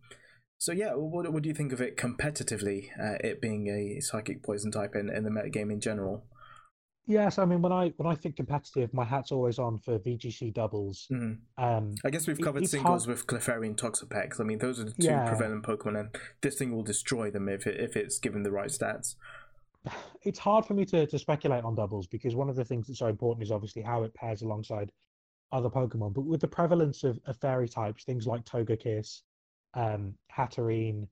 so yeah, what, what do you think of it competitively, uh, it being a psychic poison type in, in the metagame in general? Yes, I mean, when I when I think competitive, my hat's always on for V G C doubles. Mm. Um, I guess we've covered it, singles hard... with Clefairy and Toxapex. I mean, those are the two yeah. prevalent Pokemon, and this thing will destroy them if it, if it's given the right stats. It's hard for me to, to speculate on doubles, because one of the things that's so important is obviously how it pairs alongside other Pokemon. But with the prevalence of, of fairy types, things like Togekiss, um, Hatterene,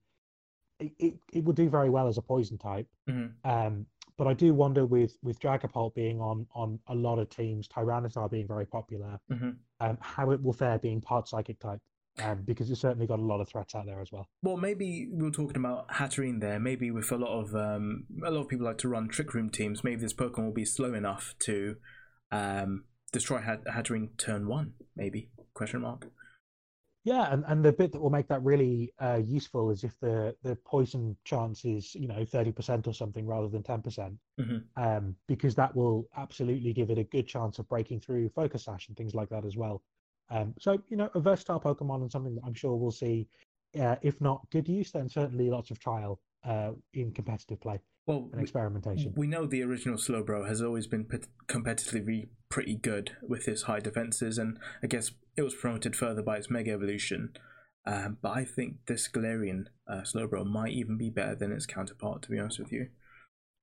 it, it, it will do very well as a poison type. Mm-hmm. Um, But I do wonder with, with Dragapult being on, on a lot of teams, Tyranitar being very popular, mm-hmm. um, how it will fare being part psychic type, um, because it's certainly got a lot of threats out there as well. Well, maybe we were talking about Hatterene there. Maybe with a lot of um, a lot of people like to run Trick Room teams, maybe this Pokemon will be slow enough to um, destroy Hat- Hatterene turn one, maybe? Question mark. Yeah, and, and the bit that will make that really uh, useful is if the, the poison chance is, you know, thirty percent or something rather than ten percent, mm-hmm. um, because that will absolutely give it a good chance of breaking through Focus Sash and things like that as well. Um, so, you know, a versatile Pokemon and something that I'm sure we'll see, uh, if not good use, then certainly lots of trial uh, in competitive play. Well, and experimentation. We, we know the original Slowbro has always been p- competitively pretty good with its high defenses, and I guess it was promoted further by its Mega Evolution. Um, but I think this Galarian uh, Slowbro might even be better than its counterpart, to be honest with you.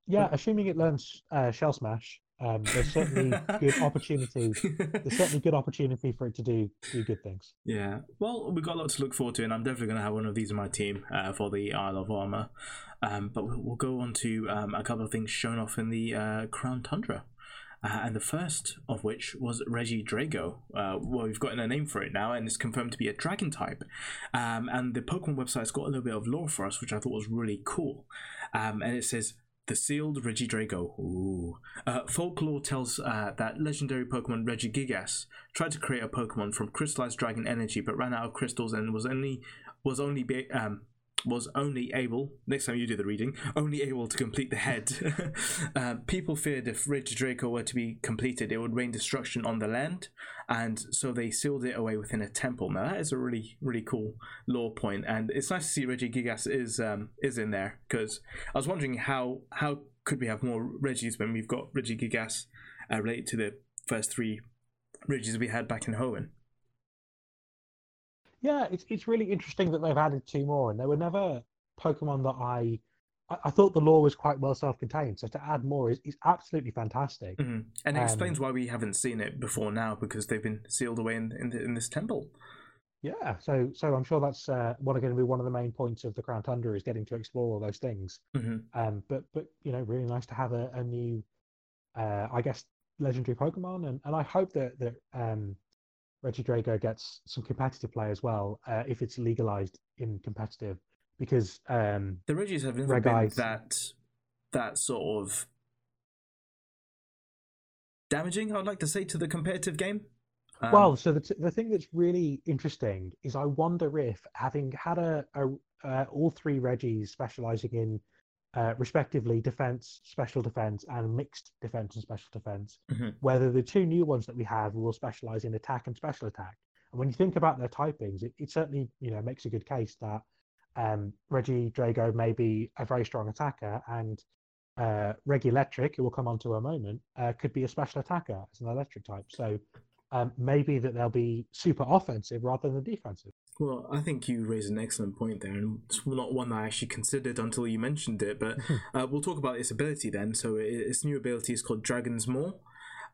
Yeah, but assuming it learns uh, Shell Smash, um, there's certainly good opportunity. There's certainly good opportunity for it to do do good things. Yeah, well, we've got a lot to look forward to, and I'm definitely going to have one of these in my team uh, for the Isle of Armor. Um, but we'll, we'll go on to um, a couple of things shown off in the uh, Crown Tundra. Uh, and the first of which was Regidrago. Uh, well, we've gotten a name for it now, and it's confirmed to be a dragon type. Um, and the Pokemon website's got a little bit of lore for us, which I thought was really cool. Um, and it says, the sealed Regidrago. Ooh. Uh, folklore tells uh, that legendary Pokemon Regigigas tried to create a Pokemon from crystallized dragon energy, but ran out of crystals and was only was only be- um. was only able, next time you do the reading, only able to complete the head. uh, people feared if Regidrago were to be completed, it would rain destruction on the land, and so they sealed it away within a temple. Now that is a really, really cool lore point, and it's nice to see Regigigas is um, is in there, because I was wondering how how could we have more Regis when we've got Regigigas uh, related to the first three Regis we had back in Hoenn. Yeah, it's it's really interesting that they've added two more, and they were never Pokemon that I... I, I thought the lore was quite well self-contained, so to add more is, is absolutely fantastic. Mm-hmm. And it um, explains why we haven't seen it before now, because they've been sealed away in in, the, in this temple. Yeah, so so I'm sure that's uh, what are going to be one of the main points of the Crown Tundra, is getting to explore all those things. Mm-hmm. Um, but, but, you know, really nice to have a, a new, uh, I guess, legendary Pokemon, and, and I hope that... that um, Regidrago gets some competitive play as well, uh, if it's legalized in competitive, because um, the Regis have never been that that sort of damaging, I'd like to say, to the competitive game. Um, well, so the, t- the thing that's really interesting is I wonder if, having had a, a uh, all three Regis specializing in uh, respectively defense, special defense, and mixed defense and special defense, mm-hmm. whether the two new ones that we have will specialize in attack and special attack. And when you think about their typings, it, it certainly, you know, makes a good case that um, Regidrago may be a very strong attacker, and uh, Regielectric, who we'll come on to in a moment, uh, could be a special attacker as an electric type. So um, maybe that they'll be super offensive rather than defensive. Well, I think you raise an excellent point there, and it's not one that I actually considered until you mentioned it, but uh, we'll talk about its ability then. So its new ability is called Dragon's Maw,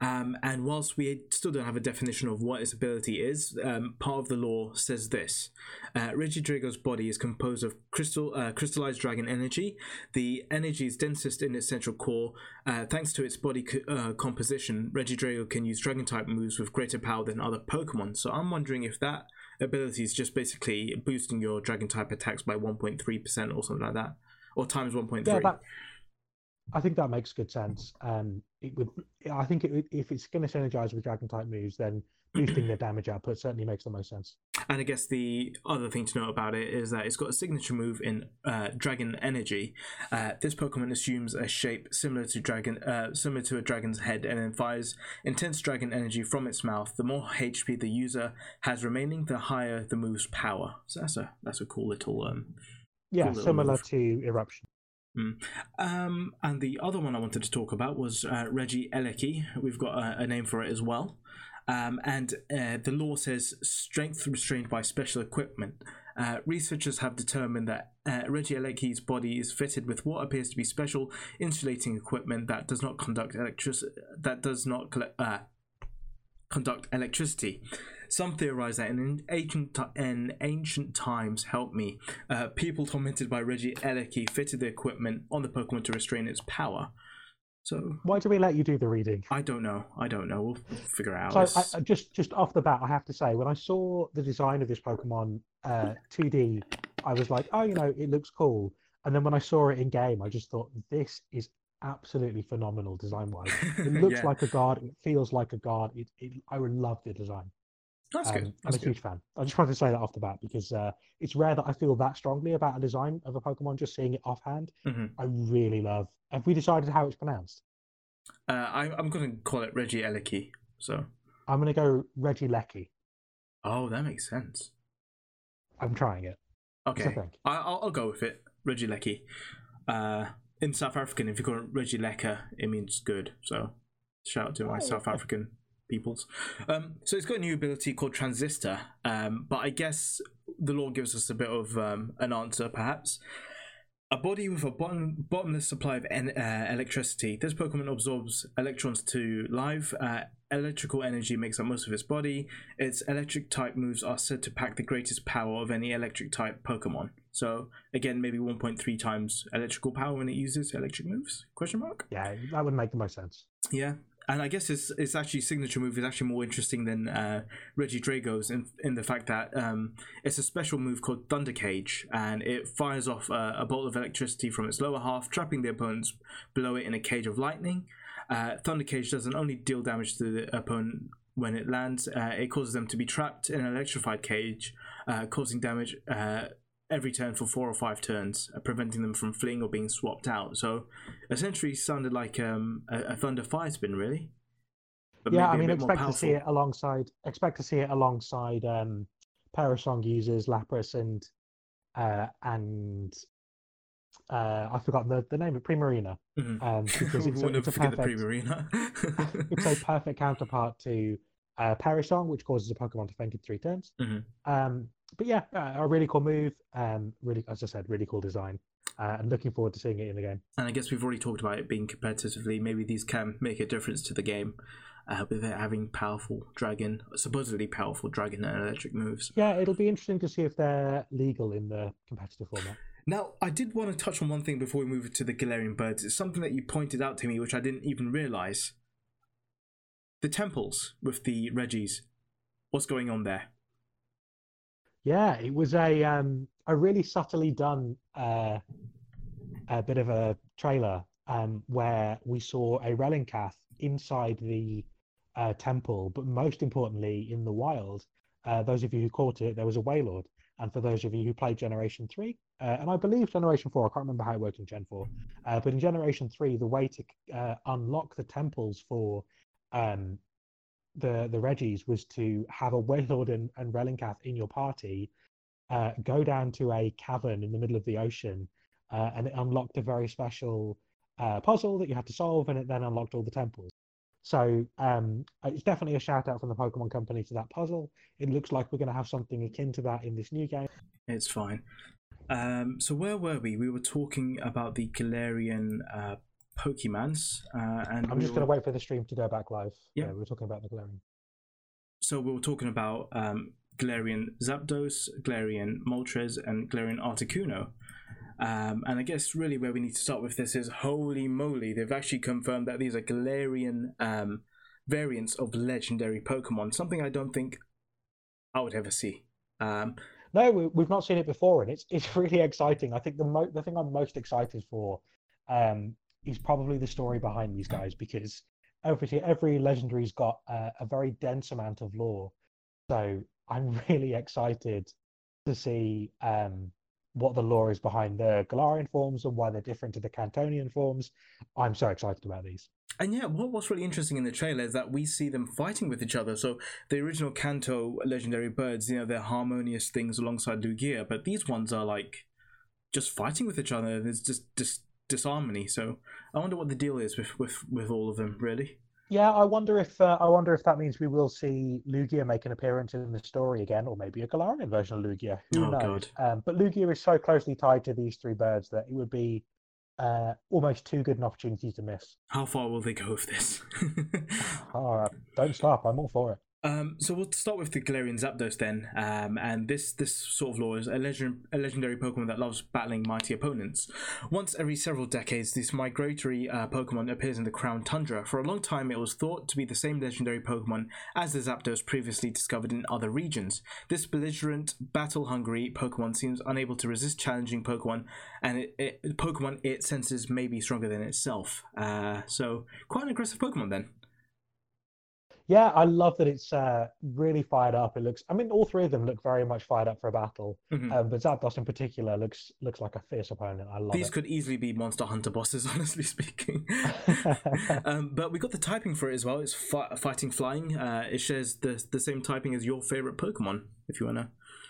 Um, and whilst we still don't have a definition of what its ability is, um, part of the lore says this. Uh, Regidrago's body is composed of crystal, uh, crystallized dragon energy. The energy is densest in its central core. Uh, thanks to its body co uh, composition, Regidrago can use dragon-type moves with greater power than other Pokemon. So I'm wondering if that ability is just basically boosting your dragon-type attacks by one point three percent or something like that. Or times one point three. Yeah, that, I think that makes good sense. Um, it would, I think it would, if it's going to synergize with Dragon-type moves, then boosting the damage output certainly makes the most sense. And I guess the other thing to note about it is that it's got a signature move in uh, Dragon Energy. Uh, this Pokemon assumes a shape similar to dragon, uh, similar to a dragon's head, and then fires intense Dragon Energy from its mouth. The more H P the user has remaining, the higher the move's power. So that's a that's a cool little um. Yeah, similar to Eruption. Mm. Um, and the other one I wanted to talk about was uh, Regieleki. We've got a, a name for it as well. Um, and uh, the law says strength restrained by special equipment. Uh, researchers have determined that uh, Regieleki's body is fitted with what appears to be special insulating equipment that does not conduct electricity. That does not collect, uh, conduct electricity. Some theorize that in ancient, in ancient times, help me, uh, people tormented by Regieleki fitted the equipment on the Pokemon to restrain its power. So why do we let you do the reading? I don't know. I don't know. We'll figure it out. So I, just just off the bat, I have to say, when I saw the design of this Pokemon uh, two D, I was like, oh, you know, it looks cool. And then when I saw it in game, I just thought, this is absolutely phenomenal design-wise. It looks yeah. like a guard. It feels like a guard. It, it, I would love the design. That's um, good. That's I'm a good. huge fan. I just wanted to say that off the bat because uh, it's rare that I feel that strongly about a design of a Pokemon, just seeing it offhand. Mm-hmm. I really love... Have we decided how it's pronounced? Uh, I, I'm going to call it Regieleki. So I'm going to go Regieleki. Oh, that makes sense. I'm trying it. Okay. I I, I'll, I'll go with it. Regieleki. Uh, in South African, if you call it Regieleka, it means good. So shout out to my oh, South yeah. African... peoples. Um, so it's got a new ability called Transistor, um, but I guess the lore gives us a bit of um, an answer, perhaps. A body with a bottom, bottomless supply of en uh, electricity. This Pokemon absorbs electrons to live. Uh, electrical energy makes up most of its body. Its electric type moves are said to pack the greatest power of any electric type Pokemon. So again, maybe one point three times electrical power when it uses electric moves? Question mark? Yeah, that would make the most sense. Yeah. And I guess it's, it's actually signature move is actually more interesting than uh, Regidrago's in, in the fact that um, it's a special move called Thunder Cage, and it fires off uh, a bolt of electricity from its lower half, trapping the opponents below it in a cage of lightning. Uh, Thunder Cage doesn't only deal damage to the opponent when it lands, uh, it causes them to be trapped in an electrified cage, uh, causing damage uh, every turn for four or five turns, uh, preventing them from fleeing or being swapped out. So essentially sounded like um, a, a Thunder Fire Spin, really. But yeah, I mean, expect to see it alongside expect to see it alongside um, Parasong users, Lapras, and uh, and uh, I've forgotten the, the name of Primarina. Mm-hmm. um, because it's, a, it's, a perfect, Primarina. It's a perfect counterpart to uh, Parasong, which causes a Pokemon to faint in three turns. Mm-hmm. Um, But yeah, uh, a really cool move. Um, really, as I said, really cool design. Uh, I'm looking forward to seeing it in the game. And I guess we've already talked about it being competitively. Maybe these can make a difference to the game uh, with it having powerful dragon, supposedly powerful dragon and electric moves. Yeah, it'll be interesting to see if they're legal in the competitive format. Now, I did want to touch on one thing before we move to the Galarian birds. It's something that you pointed out to me, which I didn't even realise. The temples with the Regis. What's going on there? Yeah, it was a um, a really subtly done uh, a bit of a trailer um, where we saw a Relincath inside the uh, temple, but most importantly in the wild. Uh, those of you who caught it, there was a Wailord, and for those of you who played Generation Three, uh, and I believe Generation Four, I can't remember how it worked in Gen Four, uh, but in Generation Three, the way to uh, unlock the temples for um, the the Regis was to have a Wailord and, and Relincath in your party, uh, go down to a cavern in the middle of the ocean, uh, and it unlocked a very special uh, puzzle that you had to solve, and it then unlocked all the temples. So um, it's definitely a shout out from the Pokemon Company to that puzzle. It looks like we're going to have something akin to that in this new game. It's fine. Um, so where were we? We were talking about the Galarian uh, Pokemans. Uh, and I'm just going to wait for the stream to go back live. Yeah, yeah, we were talking about the Galarian. So we were talking about um, Galarian Zapdos, Galarian Moltres, and Galarian Articuno. Um, and I guess really where we need to start with this is, holy moly, they've actually confirmed that these are Galarian um, variants of legendary Pokemon, something I don't think I would ever see. Um, no, we, we've not seen it before, and it's it's really exciting. I think the mo the thing I'm most excited for um, is probably the story behind these guys, because obviously every legendary's got a, a very dense amount of lore. So I'm really excited to see um, what the lore is behind the Galarian forms and why they're different to the Cantonian forms. I'm so excited about these. And yeah, what what's really interesting in the trailer is that we see them fighting with each other. So the original Kanto legendary birds, you know, they're harmonious things alongside Lugia, but these ones are like just fighting with each other. There's just dis disharmony. So I wonder what the deal is with with, with all of them, really. Yeah, I wonder if uh, I wonder if that means we will see Lugia make an appearance in the story again, or maybe a Galarian version of Lugia. Who oh, knows? God. Um, but Lugia is so closely tied to these three birds that it would be uh, almost too good an opportunity to miss. How far will they go with this? All right, don't stop. I'm all for it. Um, so we'll start with the Galarian Zapdos then, um, and this this sort of lore is a, legend, a legendary Pokemon that loves battling mighty opponents. Once every several decades, this migratory uh, Pokemon appears in the Crown Tundra. For a long time, it was thought to be the same legendary Pokemon as the Zapdos previously discovered in other regions. This belligerent, battle-hungry Pokemon seems unable to resist challenging Pokemon, and it, it, Pokemon it senses may be stronger than itself. Uh, so quite an aggressive Pokemon then. Yeah, I love that it's uh, really fired up. It looks, I mean, all three of them look very much fired up for a battle. Mm-hmm. um, but Zapdos in particular looks looks like a fierce opponent. I love These it. could easily be Monster Hunter bosses, honestly speaking. um, but we got the typing for it as well. It's fi fighting flying. Uh, it shares the, the same typing as your favourite Pokemon, if you want to.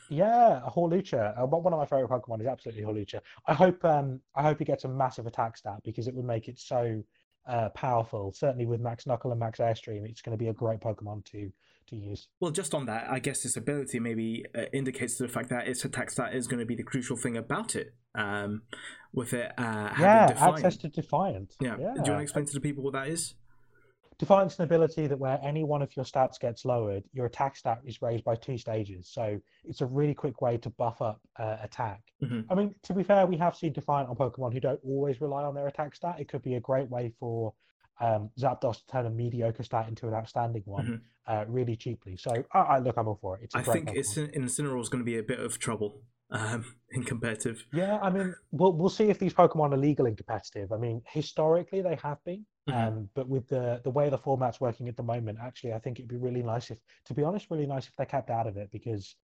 Yeah, a Hawlucha. Uh, one of my favourite Pokemon is absolutely Hawlucha. I hope, um, I hope he gets a massive attack stat, because it would make it so... Uh, powerful, certainly with Max Knuckle and Max Airstream. It's going to be a great Pokemon to to use. Well, just on that, I guess this ability maybe uh, indicates the fact that its attack stat is going to be the crucial thing about it. Um, with it, uh, having yeah, Defiant. access to Defiant. Yeah. yeah, do you want to explain to the people what that is? Defiant's an ability that where any one of your stats gets lowered, your attack stat is raised by two stages. So it's a really quick way to buff up uh, attack. Mm-hmm. I mean, to be fair, we have seen Defiant on Pokemon who don't always rely on their attack stat. It could be a great way for um, Zapdos to turn a mediocre stat into an outstanding one. Mm-hmm. uh, really cheaply. So I, I look, I'm all for it. It's a I great think it's, Incineroar is going to be a bit of trouble. Um, in competitive. Yeah, I mean, we'll, we'll see if these Pokemon are legal in competitive. I mean, historically they have been, mm-hmm. um, but with the the way the format's working at the moment, actually, I think it'd be really nice if, to be honest, really nice if they kept out of it, because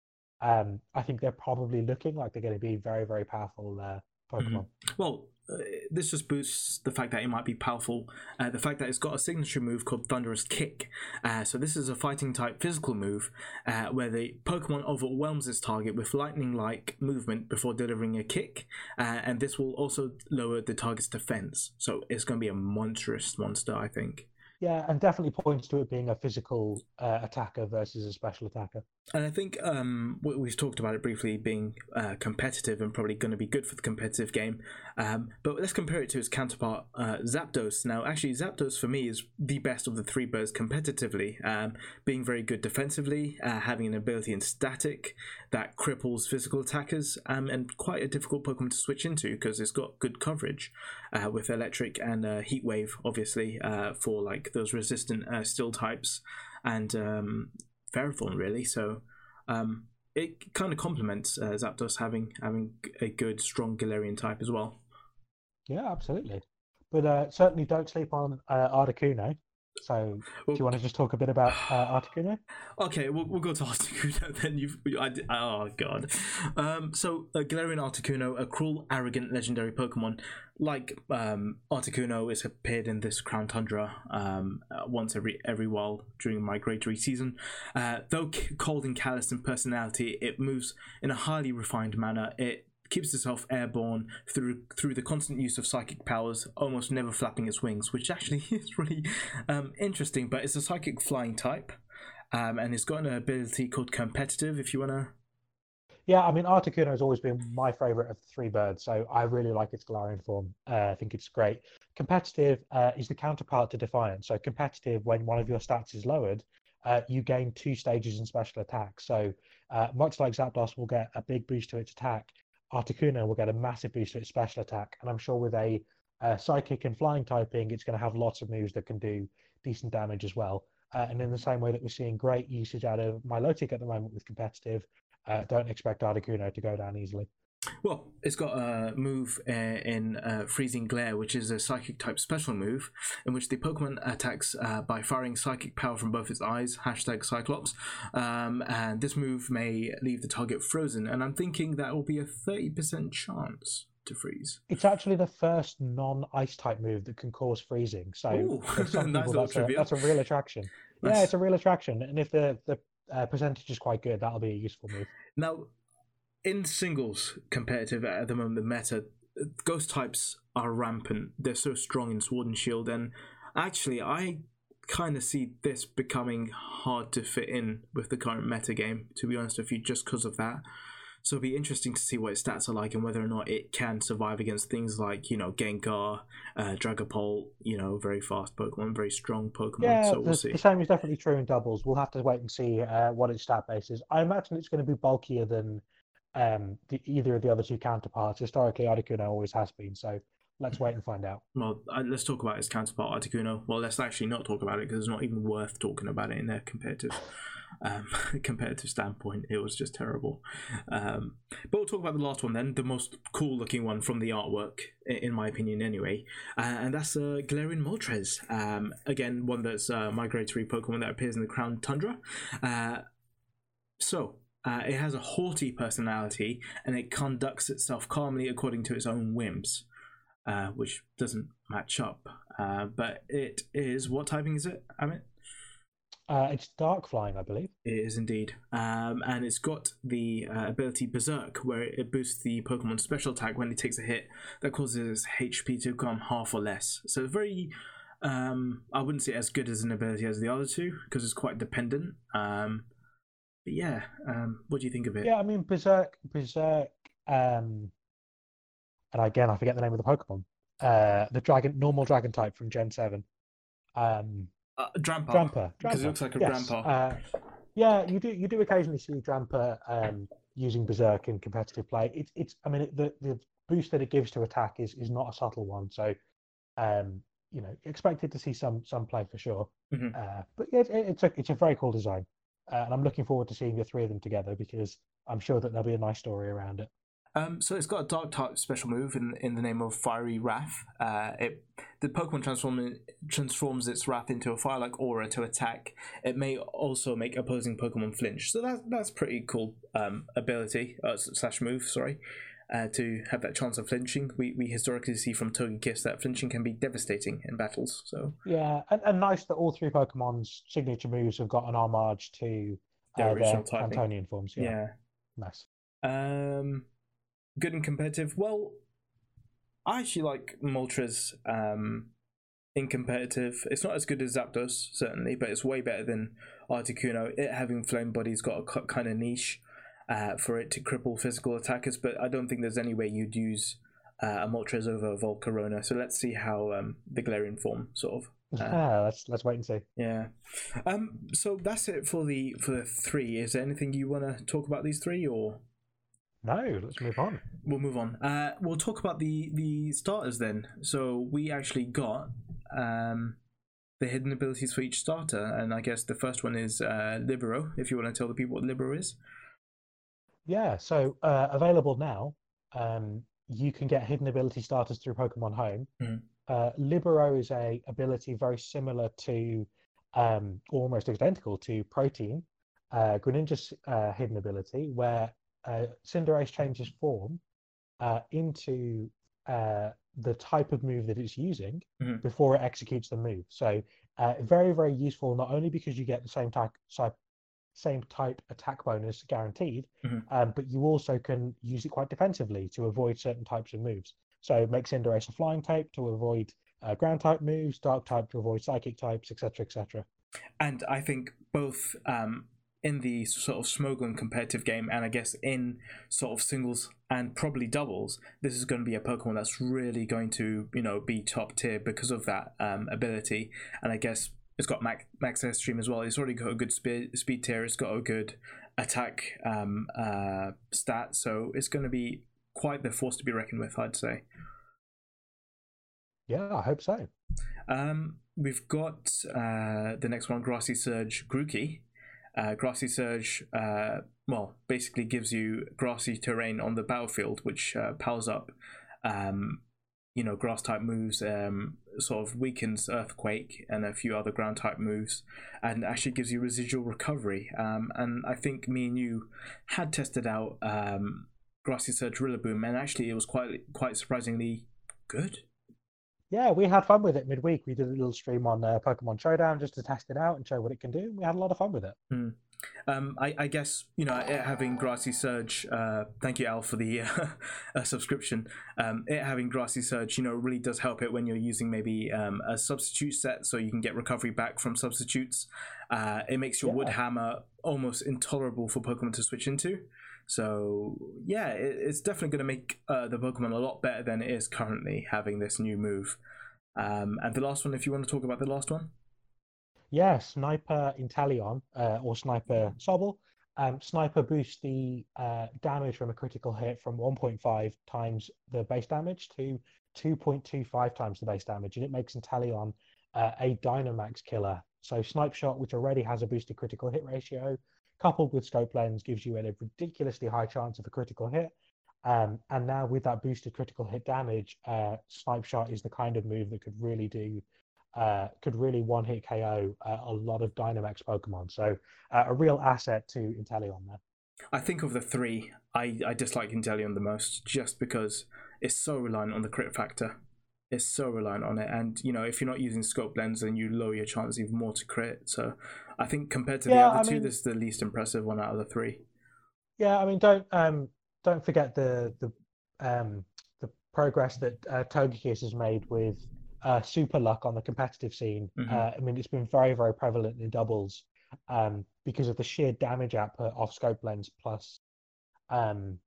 um, I think they're probably looking like they're going to be very, very powerful uh, Pokemon. Mm-hmm. Well, uh, this just boosts the fact that it might be powerful. Uh, the fact that it's got a signature move called Thunderous Kick. Uh, so this is a fighting type physical move uh, where the Pokemon overwhelms its target with lightning-like movement before delivering a kick. Uh, and this will also lower the target's defense. So it's going to be a monstrous monster, I think. Yeah, and definitely points to it being a physical uh, attacker versus a special attacker. And I think um, we've talked about it briefly being uh, competitive and probably going to be good for the competitive game. Um, but let's compare it to its counterpart, uh, Zapdos. Now, actually, Zapdos for me is the best of the three birds competitively, um, being very good defensively, uh, having an ability in static that cripples physical attackers, um, and quite a difficult Pokemon to switch into because it's got good coverage uh, with electric and uh, heat wave, obviously, uh, for like those resistant uh, steel types and um, Ferrothorn, really. So um, it kind of complements uh, Zapdos having having a good, strong Galarian type as well. Yeah, absolutely. But uh, certainly don't sleep on uh, Articuno. So well, do you want to just talk a bit about uh, Articuno? Okay, we'll, we'll go to Articuno then. You've, I, oh, God. Um, so uh, Galarian Articuno, a cruel, arrogant, legendary Pokemon. Like um, Articuno, it's appeared in this Crown Tundra um, uh, once every every while during migratory season. Uh, though cold and callous in personality, it moves in a highly refined manner. It keeps itself airborne through through the constant use of psychic powers, almost never flapping its wings, which actually is really um, interesting. But it's a psychic flying type, um, and it's got an ability called competitive. If you wanna, Yeah, I mean, Articuno has always been my favourite of the three birds, so I really like its Galarian form. Uh, I think it's great. Competitive uh, is the counterpart to Defiant. So competitive, when one of your stats is lowered, uh, you gain two stages in special attack. So uh, much like Zapdos will get a big boost to its attack, Articuno will get a massive boost to its special attack. And I'm sure with a uh, Psychic and Flying typing, it's going to have lots of moves that can do decent damage as well. Uh, and in the same way that we're seeing great usage out of Milotic at the moment with competitive, uh, don't expect Articuno to go down easily. Well, it's got a move uh, in uh, Freezing Glare, which is a Psychic-type special move, in which the Pokemon attacks uh, by firing Psychic power from both its eyes, hashtag Cyclops, um, and this move may leave the target frozen, and I'm thinking that will be a thirty percent chance to freeze. It's actually the first non-ice type move that can cause freezing, so Ooh, for some people, that's, a, that's a real attraction. That's... Yeah, it's a real attraction, and if the, the uh, percentage is quite good, that'll be a useful move. Now, in singles competitive at the moment, the meta, ghost types are rampant. They're so strong in Sword and Shield, and actually I kind of see this becoming hard to fit in with the current meta game, to be honest with you, just because of that. So it'll be interesting to see what its stats are like and whether or not it can survive against things like, you know, Gengar, uh, Dragapult, you know, very fast Pokemon, very strong Pokemon. Yeah, so the, we'll see. The same is definitely true in doubles. We'll have to wait and see uh, what its stat base is. I imagine it's going to be bulkier than um, the, either of the other two counterparts. Historically, Articuno always has been, so let's wait and find out. Well, uh, let's talk about its counterpart, Articuno. Well, let's actually not talk about it because it's not even worth talking about it in their competitive... Um, competitive standpoint, it was just terrible. Um, but we'll talk about the last one then, the most cool looking one from the artwork, in my opinion anyway, uh, and that's uh, Galarian Moltres. Um, again, one that's a migratory Pokemon that appears in the Crown Tundra. Uh, so, uh, it has a haughty personality and it conducts itself calmly according to its own whims, uh, which doesn't match up. Uh, but it is, what typing is it, Amit? Uh, it's Dark Flying, I believe. It is indeed. Um, and it's got the uh, ability Berserk, where it boosts the Pokemon's special attack when it takes a hit that causes H P to become half or less. So very, um, I wouldn't say as good as an ability as the other two, because it's quite dependent. Um, but yeah, um, what do you think of it? Yeah, I mean, Berserk, Berserk, um, and again, I forget the name of the Pokemon. Uh, the dragon, normal dragon type from Gen seven. Um... Uh, Drampa. Drampa, because it looks like a yes. Drampa. Uh, yeah, you do. You do occasionally see Drampa um, using Berserk in competitive play. It's, it's. I mean, it, the the boost that it gives to attack is, is not a subtle one. So, um, you know, expected to see some some play for sure. Mm-hmm. Uh, but yeah, it, it's a it's a very cool design, uh, and I'm looking forward to seeing the three of them together because I'm sure that there'll be a nice story around it. Um, so it's got a dark type special move in in the name of Fiery Wrath. Uh, it the Pokemon transform transforms its wrath into a fire-like aura to attack. It may also make opposing Pokemon flinch. So that that's pretty cool um, ability uh, slash move. Sorry, uh, to have that chance of flinching. We we historically see from Togekiss that flinching can be devastating in battles. So yeah, and, and nice that all three Pokemon's signature moves have got an homage to uh, their original their Antonian forms. Yeah, yeah. Nice. Um. Good and competitive. Well, I actually like Moltres um, in competitive. It's not as good as Zapdos, certainly, but it's way better than Articuno. It having Flame Body's got a kind of niche uh, for it to cripple physical attackers, but I don't think there's any way you'd use uh, a Moltres over a Volcarona. So let's see how um, the Galarian form sort of. Uh, ah, let's let's wait and see. Yeah. Um. So that's it for the for the three. Is there anything you want to talk about these three or? No, let's move on. We'll move on. Uh, we'll talk about the, the starters then. So we actually got um, the hidden abilities for each starter, and I guess the first one is uh, Libero, if you want to tell the people what Libero is. Yeah, so uh, available now, um, you can get hidden ability starters through Pokemon Home. Mm. Uh, Libero is a ability very similar to, um, almost identical to Protein, uh, Greninja's uh, hidden ability, where Uh, Cinderace changes form uh, into uh, the type of move that it's using mm-hmm. before it executes the move. So uh, very, very useful, not only because you get the same type, same type attack bonus guaranteed, mm-hmm. um, but you also can use it quite defensively to avoid certain types of moves. So make Cinderace a flying type to avoid uh, ground type moves, dark type to avoid psychic types, et cetera, et cetera. And I think both... Um... in the sort of Smogon competitive game, and I guess in sort of singles and probably doubles, this is going to be a Pokemon that's really going to, you know, be top tier because of that um, ability. And I guess it's got max, max Airstream as well. It's already got a good speed, speed tier. It's got a good attack um, uh, stat. So it's going to be quite the force to be reckoned with, I'd say. Yeah, I hope so. Um, we've got uh, the next one, Grassy Surge Grookey. Uh, Grassy Surge, uh, well, basically gives you grassy terrain on the battlefield, which uh, powers up, um, you know, grass-type moves, um, sort of weakens Earthquake and a few other ground-type moves, and actually gives you residual recovery. Um, and I think me and you had tested out um, Grassy Surge Rillaboom, and actually it was quite quite surprisingly good. Yeah, we had fun with it midweek. We did a little stream on uh, Pokemon Showdown just to test it out and show what it can do. We had a lot of fun with it. Mm. Um, I, I guess, you know, it having Grassy Surge, uh, thank you, Al, for the uh, uh, subscription. Um, it having Grassy Surge, you know, really does help it when you're using maybe um, a substitute set, so you can get recovery back from substitutes. Uh, it makes your yeah. Wood Hammer almost intolerable for Pokemon to switch into. So, yeah, it, it's definitely going to make uh, the Pokemon a lot better than it is currently, having this new move. Um, and the last one, if you want to talk about the last one. Yeah, Sniper Inteleon, uh, or Sniper Sobble. Um, Sniper boosts the uh, damage from a critical hit from one point five times the base damage to two point two five times the base damage, and it makes Inteleon uh, a Dynamax killer. So Snipe Shot, which already has a boosted critical hit ratio, coupled with Scope Lens, gives you a ridiculously high chance of a critical hit. Um, and now with that boosted critical hit damage, uh, Snipe Shot is the kind of move that could really do Uh, could really one-hit K O uh, a lot of Dynamax Pokemon. So uh, a real asset to Inteleon there. I think of the three, I, I dislike Inteleon the most, just because it's so reliant on the crit factor. It's so reliant on it. And, you know, if you're not using Scope Lens, then you lower your chance even more to crit. So I think compared to yeah, the other I two, mean, this is the least impressive one out of the three. Yeah, I mean, don't um, don't forget the the um, the progress that uh, Togekiss has made with Uh, super luck on the competitive scene. Mm-hmm. uh, I mean, it's been very, very prevalent in doubles um, because of the sheer damage output of Scope Lens plus um,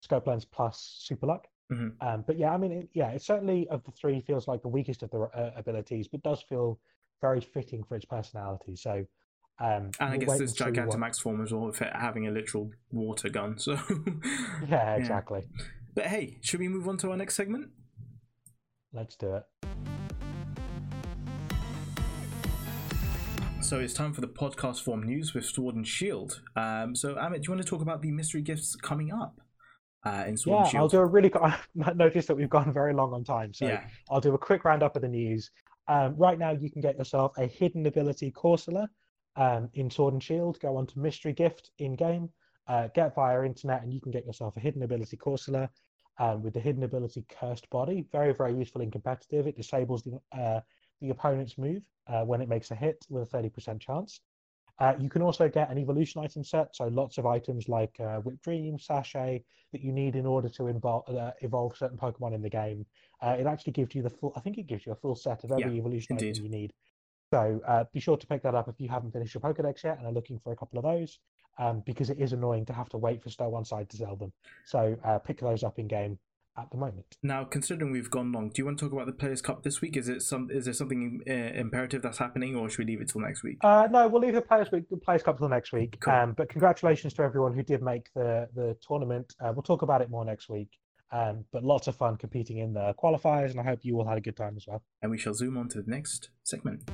Scope Lens plus super luck. Mm-hmm. Um, but yeah, I mean, it, yeah, it certainly of the three feels like the weakest of the uh, abilities, but does feel very fitting for its personality. So, um, and I guess this Gigantamax form as well, having a literal water gun. So yeah, exactly. Yeah. But hey, should we move on to our next segment? Let's do it. So it's time for the podcast form news with Sword and Shield. Um, so, Amit, do you want to talk about the mystery gifts coming up uh, in Sword yeah, and Shield? Yeah, I'll do a really quick... I noticed that we've gone very long on time, so yeah. I'll do a quick roundup of the news. Um, right now, you can get yourself a hidden ability Corsola um, in Sword and Shield. Go on to mystery gift in-game, uh, get via internet, and you can get yourself a hidden ability Corsola um, with the hidden ability Cursed Body. Very, very useful in competitive. It disables the... Uh, the opponent's move uh, when it makes a hit with a thirty percent chance. Uh, you can also get an evolution item set, so lots of items like uh, Whip Dream, Sachet, that you need in order to involve, uh, evolve certain Pokemon in the game. Uh, it actually gives you the full, I think it gives you a full set of every yeah, evolution indeed. item you need. So uh, be sure to pick that up if you haven't finished your Pokedex yet and are looking for a couple of those, um, because it is annoying to have to wait for Star One Side to sell them. So uh, pick those up in-game at the moment. Now, considering we've gone long, do you want to talk about the Players' Cup this week? Is it some? Is there something uh, imperative that's happening, or should we leave it till next week? Uh, no, we'll leave the Players' Week, the Players' Cup till next week. Cool. Um, but congratulations to everyone who did make the the tournament. Uh, we'll talk about it more next week. Um, but lots of fun competing in the qualifiers, and I hope you all had a good time as well. And we shall zoom on to the next segment.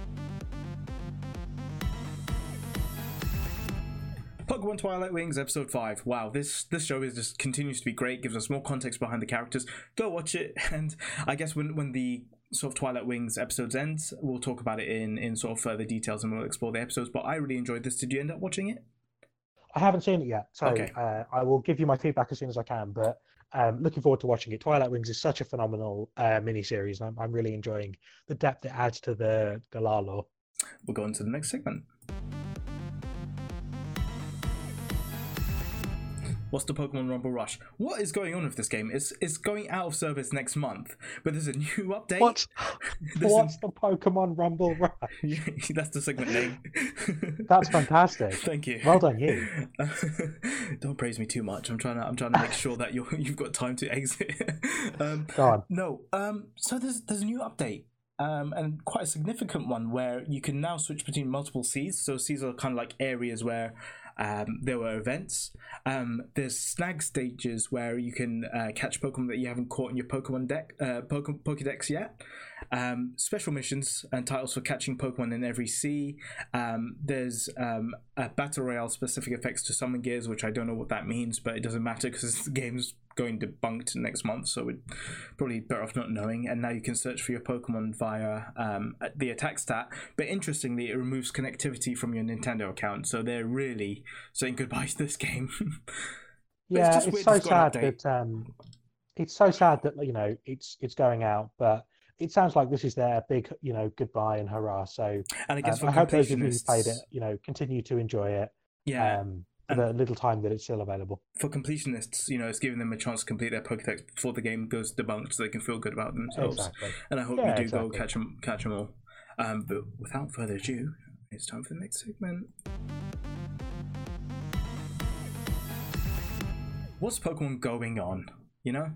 Pokemon Twilight Wings episode five. Wow, this this show is just continues to be great. Gives us more context behind the characters. Go watch it, and I guess when when the sort of Twilight Wings episodes ends, we'll talk about it in in sort of further details, and we'll explore the episodes. But I really enjoyed this. Did you end up watching it? I haven't seen it yet, so okay. uh, I will give you my feedback as soon as I can. But um, looking forward to watching it. Twilight Wings is such a phenomenal uh, miniseries, and I'm, I'm really enjoying the depth it adds to the Galar lore. We'll go on to the next segment. What's the Pokemon Rumble Rush? What is going on with this game? It's, it's going out of service next month, but there's a new update. What? What's a... the Pokemon Rumble Rush? That's the segment name. That's fantastic. Thank you. Well done, you. Uh, don't praise me too much. I'm trying to, I'm trying to make sure that you're, you've got time to exit. um, God. No. Um, so there's, there's a new update. Um, and quite a significant one where you can now switch between multiple seas. So seas are kind of like areas where um, there were events. Um, there's snag stages where you can uh, catch Pokemon that you haven't caught in your Pokemon deck, uh, Poke- Pokedex yet. Um, special missions and titles for catching Pokemon in every sea. Um, there's um, a Battle Royale specific effects to Summon Gears, which I don't know what that means, but it doesn't matter because the game's going debunked next month, so we're probably better off not knowing. And now you can search for your Pokemon via um, the attack stat, but interestingly it removes connectivity from your Nintendo account, so they're really saying goodbye to this game. Yeah, it's, it's so sad that um, it's so sad that, you know, it's it's going out, but it sounds like this is their big, you know, goodbye and hurrah. So and I guess um, I hope those of you who played it, you know, continue to enjoy it. Yeah. Um, For the little time that it's still available. For completionists, you know, it's giving them a chance to complete their Pokédex before the game goes debunked so they can feel good about themselves. Exactly. And I hope yeah, you do exactly. go catch them, catch them all. Um, but without further ado, it's time for the next segment. What's Pokemon going on? You know?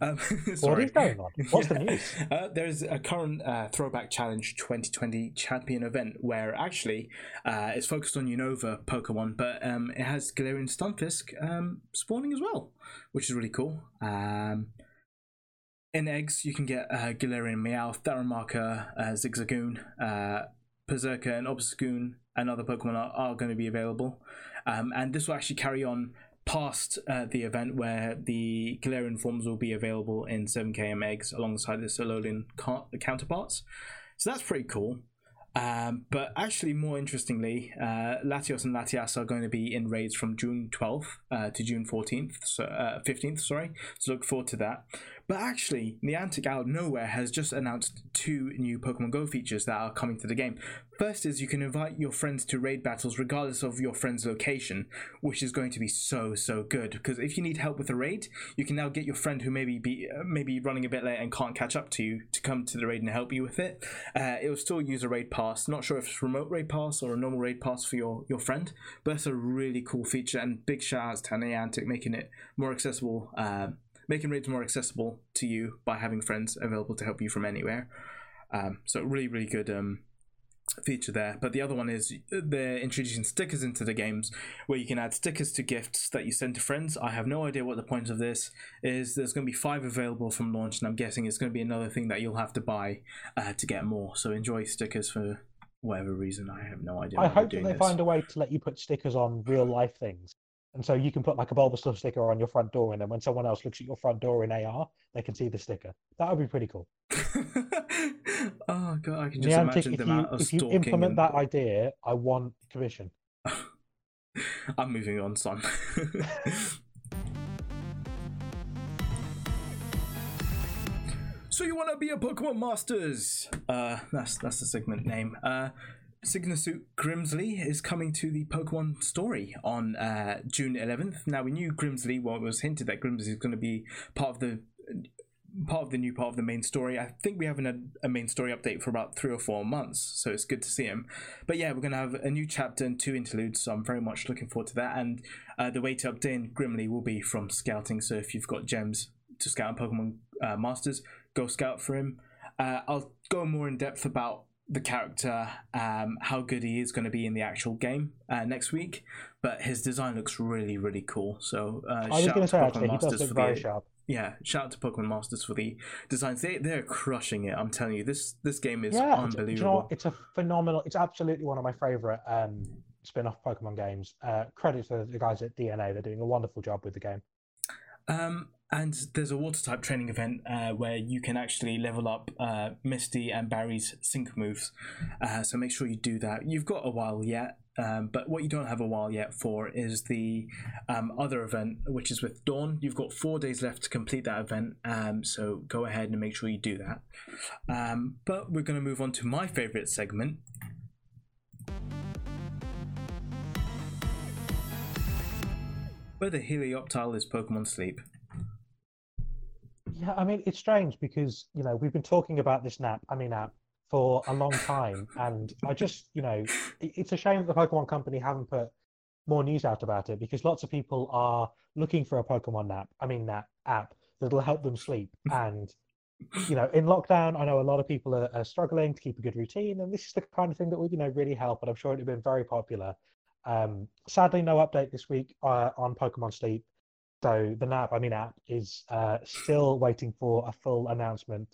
Um, what is going on? What's yeah. the news? Uh, there is a current uh, Throwback Challenge twenty twenty champion event where actually uh, it's focused on Unova Pokemon, but um, it has Galarian Stunfisk um, spawning as well, which is really cool. Um, in eggs, you can get uh, Galarian Meowth, Darumaka, uh, Zigzagoon, uh, Berserker, and Obstagoon, and other Pokemon are, are going to be available. Um, and this will actually carry on past uh, the event where the Galarian forms will be available in seven K M eggs alongside the Sololian ca- counterparts. So that's pretty cool. Um, but actually, more interestingly, uh, Latios and Latias are going to be in raids from June twelfth uh, to June fourteenth, so, uh, fifteenth, sorry. So look forward to that. But actually, Niantic out of nowhere has just announced two new Pokemon Go features that are coming to the game. First is you can invite your friends to raid battles regardless of your friend's location, which is going to be so, so good. Because if you need help with a raid, you can now get your friend who maybe be uh, maybe running a bit late and can't catch up to you to come to the raid and help you with it. Uh, it'll still use a raid pass. Not sure if it's remote raid pass or a normal raid pass for your, your friend, but that's a really cool feature. And big shout outs to Niantic making it more accessible. Uh, Making raids more accessible to you by having friends available to help you from anywhere. Um, so really, really good um, feature there. But the other one is they're introducing stickers into the games where you can add stickers to gifts that you send to friends. I have no idea what the point of this is. There's going to be five available from launch, and I'm guessing it's going to be another thing that you'll have to buy uh, to get more. So enjoy stickers for whatever reason. I have no idea. I hope that they this. find a way to let you put stickers on real life things. And so you can put like a Bulbasaur sticker on your front door, and then when someone else looks at your front door in A R, they can see the sticker. That would be pretty cool. Oh god, I can just Niantic, imagine them you, out of if stalking. If you implement and... that idea, I want commission. I'm moving on, son. So you want to be a Pokemon Masters? Uh, that's that's the segment name. Uh. Signasuit Grimsley is coming to the Pokemon Story on uh, June eleventh. Now, we knew Grimsley, well, it was hinted that Grimsley is going to be part of the part of the new part of the main story. I think we haven't had a main story update for about three or four months, so it's good to see him. But yeah, we're going to have a new chapter and two interludes, so I'm very much looking forward to that. And uh, the way to obtain Grimsley will be from scouting, so if you've got gems to scout on Pokemon uh, Masters, go scout for him. Uh, I'll go more in depth about the character, um, how good he is going to be in the actual game uh, next week, but his design looks really, really cool. So uh, I was shout going to say, actually, he does look very the, sharp. Yeah, shout out to Pokemon Masters for the designs. They they're crushing it. I'm telling you, this this game is yeah, unbelievable. It's, you know, it's a phenomenal. It's absolutely one of my favorite um, spin-off Pokemon games. Uh, credit to the guys at D N A. They're doing a wonderful job with the game. Um. And there's a water-type training event uh, where you can actually level up uh, Misty and Barry's sync moves. Uh, so make sure you do that. You've got a while yet, um, but what you don't have a while yet for is the um, other event, which is with Dawn. You've got four days left to complete that event, um, so go ahead and make sure you do that. Um, but we're going to move on to my favourite segment. where the Helioptile is Pokemon sleep. Yeah, I mean, it's strange because, you know, we've been talking about this nap, I mean app, for a long time, and I just, you know, it's a shame that the Pokemon Company haven't put more news out about it, because lots of people are looking for a Pokemon nap, I mean nap, app, that'll help them sleep. And, you know, in lockdown, I know a lot of people are, are struggling to keep a good routine, and this is the kind of thing that would, you know, really help, and I'm sure it would have been very popular. Um, sadly, no update this week uh, on Pokemon Sleep. So the nap, I mean app, is uh, still waiting for a full announcement.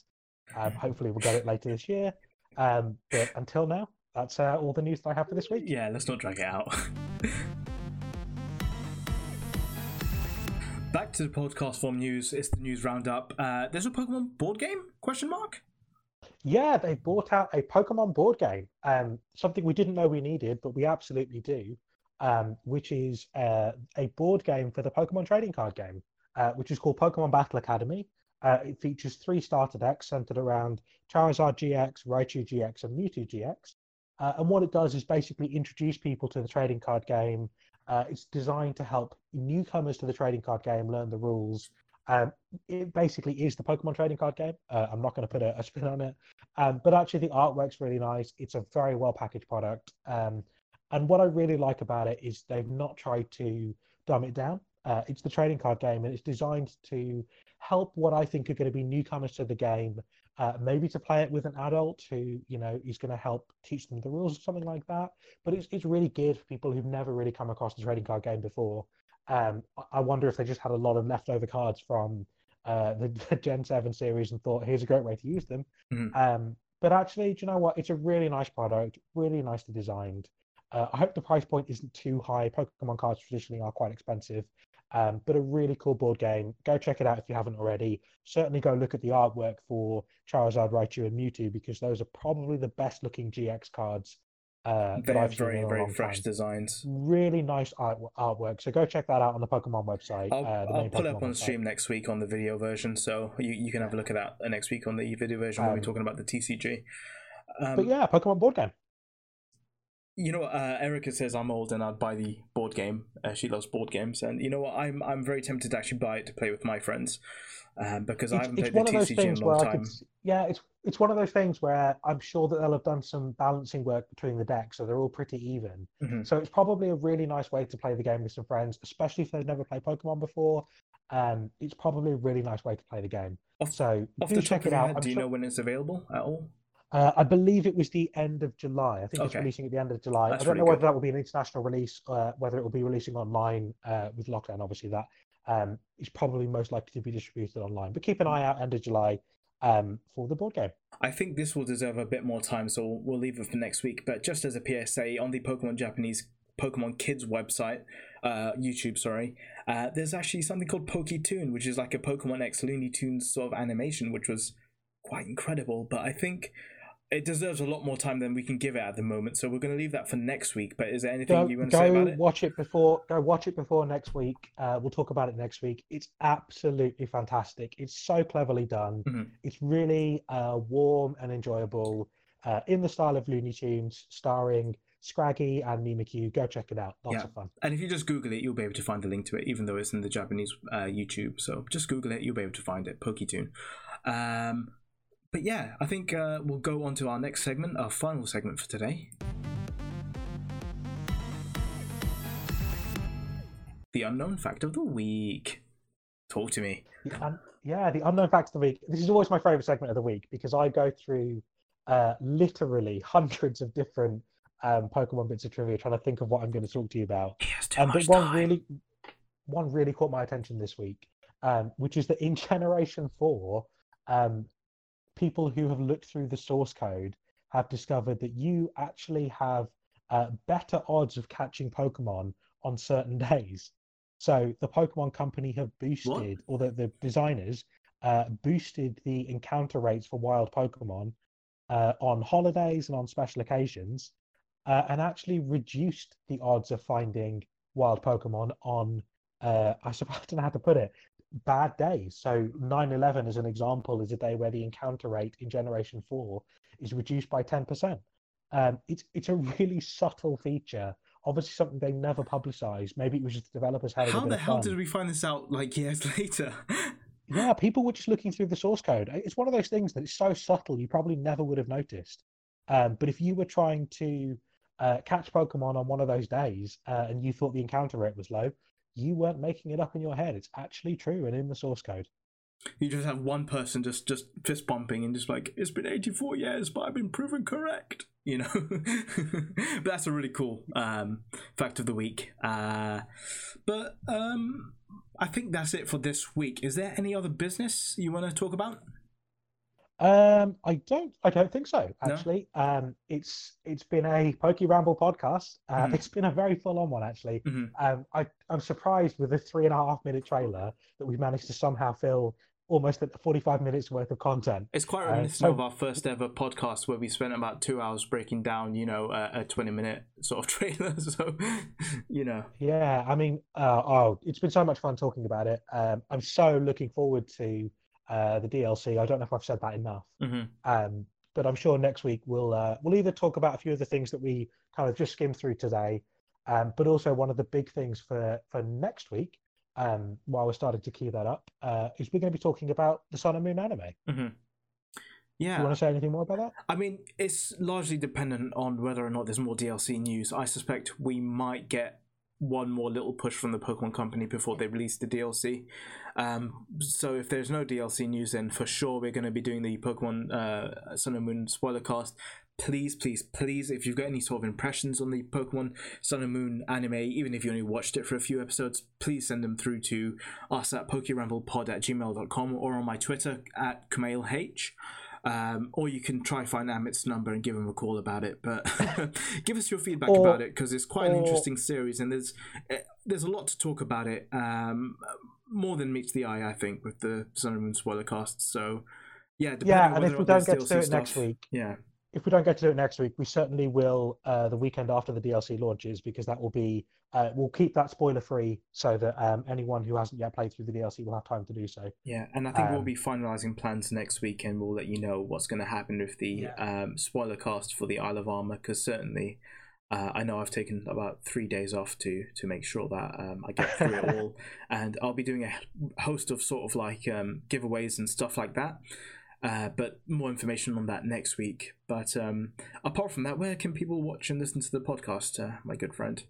Um, hopefully we'll get it later this year. Um, but until now, that's uh, all the news that I have for this week. Yeah, let's not drag it out. Back to the podcast form news. It's the news roundup. Uh, there's a Pokemon board game? Question mark? Yeah, they bought out a Pokemon board game. Um, something we didn't know we needed, but we absolutely do. Um, which is uh, a board game for the Pokemon trading card game, uh, which is called Pokemon Battle Academy. Uh, it features three starter decks centered around Charizard G X, Raichu G X, and Mewtwo G X. Uh, and what it does is basically introduce people to the trading card game. Uh, it's designed to help newcomers to the trading card game learn the rules. Um, it basically is the Pokemon trading card game. Uh, I'm not going to put a, a spin on it. Um, but actually, the artwork's really nice. It's a very well-packaged product. Um, and what I really like about it is they've not tried to dumb it down. Uh, it's the trading card game, and it's designed to help what I think are going to be newcomers to the game, uh, maybe to play it with an adult who, you know, is going to help teach them the rules or something like that. But it's it's really geared for people who've never really come across the trading card game before. Um, I wonder if they just had a lot of leftover cards from uh, the, the Gen seven series and thought, here's a great way to use them. Mm-hmm. Um, but actually, do you know what? It's a really nice product, really nicely designed. Uh, I hope the price point isn't too high. Pokemon cards traditionally are quite expensive. Um, but a really cool board game. Go check it out if you haven't already. Certainly go look at the artwork for Charizard, Raichu, and Mewtwo, because those are probably the best-looking G X cards uh, that I've seen in a long time. They are very, very fresh designs. Really nice art- artwork. So go check that out on the Pokemon website. I'll, uh, the I'll pull Pokemon up on website. Stream next week on the video version, so you, you can have a look at that next week on the video version um, when we're talking about the T C G. Um, but yeah, Pokemon board game. You know, uh, Erica says I'm old and I'd buy the board game. Uh, she loves board games, and you know what? I'm I'm very tempted to actually buy it to play with my friends, um, because it's, I haven't played the T C G in a long time. Could, yeah, it's it's one of those things where I'm sure that they'll have done some balancing work between the decks, so they're all pretty even. Mm-hmm. So it's probably a really nice way to play the game with some friends, especially if they've never played Pokemon before. Um, it's probably a really nice way to play the game. Off, so off do the check top it out. Head, do you sure... know when it's available at all? Uh, I believe it was the end of July. I think okay. It's releasing at the end of July. That's I don't know whether good. that will be an international release, uh, whether it will be releasing online uh, with lockdown, obviously that um, is probably most likely to be distributed online. But keep an eye out end of July um, for the board game. I think this will deserve a bit more time, so we'll leave it for next week. But just as a P S A, on the Pokemon Japanese Pokemon Kids website, uh, YouTube, sorry, uh, there's actually something called Poketoon, which is like a Pokemon X Looney Tunes sort of animation, which was quite incredible. But I think... it deserves a lot more time than we can give it at the moment, so we're going to leave that for next week. But is there anything go, you want to say about it? Watch it before, go watch it before next week. Uh, we'll talk about it next week. It's absolutely fantastic. It's so cleverly done. Mm-hmm. It's really uh, warm and enjoyable uh, in the style of Looney Tunes, starring Scraggy and Mimikyu. Go check it out. Lots yeah. of fun. And if you just Google it, you'll be able to find the link to it, even though it's in the Japanese uh, YouTube. So just Google it. You'll be able to find it. Poketoon. Um... But yeah, I think uh, we'll go on to our next segment, our final segment for today. The unknown fact of the week. Talk to me. The un- yeah, the unknown fact of the week. This is always my favourite segment of the week because I go through uh, literally hundreds of different um, Pokemon bits of trivia trying to think of what I'm going to talk to you about. He has too um, much but one time. really, one really caught my attention this week, um, which is that in Generation Four. Um, People who have looked through the source code have discovered that you actually have uh, better odds of catching Pokemon on certain days. So the Pokemon Company have boosted, what? or the, the designers uh, boosted the encounter rates for wild Pokemon uh, on holidays and on special occasions, uh, and actually reduced the odds of finding wild Pokemon on, uh, I suppose I don't know how to put it, bad days. So nine eleven as an example is a day where the encounter rate in Generation four is reduced by ten percent. Um, it's it's a really subtle feature obviously something they never publicised. Maybe it was just the developers having a bit of fun. How the hell did we find this out like years later? Yeah, people were just looking through the source code. It's one of those things that it's so subtle you probably never would have noticed. Um, but if you were trying to uh, catch Pokemon on one of those days uh, and you thought the encounter rate was low, you weren't making it up in your head. It's actually true and in the source code. You just have one person just, just fist bumping and just like, it's been eighty-four years, but I've been proven correct, you know. But that's a really cool um, fact of the week. Uh, but um, I think that's it for this week. Is there any other business you want to talk about? Um, I don't. I don't think so. Actually, no? um, it's it's been a Poke Ramble podcast. Uh, mm-hmm. It's been a very full-on one, actually. Mm-hmm. Um, I I'm surprised with a three and a half minute trailer that we've managed to somehow fill almost at forty-five minutes worth of content. It's quite reminiscent uh, so, of our first ever podcast where we spent about two hours breaking down, you know, a, a twenty-minute sort of trailer. So, you know. Yeah, I mean, uh, oh, it's been so much fun talking about it. Um, I'm so looking forward to. Uh, the D L C. I don't know if I've said that enough, mm-hmm. um, but I'm sure next week we'll uh, we'll either talk about a few of the things that we kind of just skimmed through today, um, but also one of the big things for for next week, um, while we're starting to queue that up, uh, is we're going to be talking about the Sun and Moon anime. Mm-hmm. Yeah. Do you want to say anything more about that? I mean, it's largely dependent on whether or not there's more D L C news. I suspect we might get one more little push from the Pokemon company before they release the D L C. Um, so if there's no D L C news, then for sure we're going to be doing the Pokemon uh, Sun and Moon spoiler cast. Please, please, please, if you've got any sort of impressions on the Pokemon Sun and Moon anime, even if you only watched it for a few episodes, please send them through to us at pokeramblepod at gmail dot com or on my Twitter at Kumail H. Um, or you can try find Amit's number and give him a call about it. But give us your feedback or, about it, because it's quite or, an interesting series, and there's there's a lot to talk about it. Um, more than meets the eye, I think, with the Sun and Moon spoiler cast. So, yeah, yeah. And if we don't get D L C to do it stuff, next week, yeah, if we don't get to do it next week, we certainly will uh, the weekend after the D L C launches, because that will be uh, we'll keep that spoiler free, so that um, anyone who hasn't yet played through the D L C will have time to do so. Yeah, and I think um, we'll be finalising plans next week, and we'll let you know what's going to happen with the yeah. um, spoiler cast for the Isle of Armor, because certainly uh, I know I've taken about three days off to to make sure that um, I get through it all, and I'll be doing a host of sort of like um, giveaways and stuff like that. Uh, but more information on that next week. But um, apart from that, where can people watch and listen to the podcast, uh, my good friend?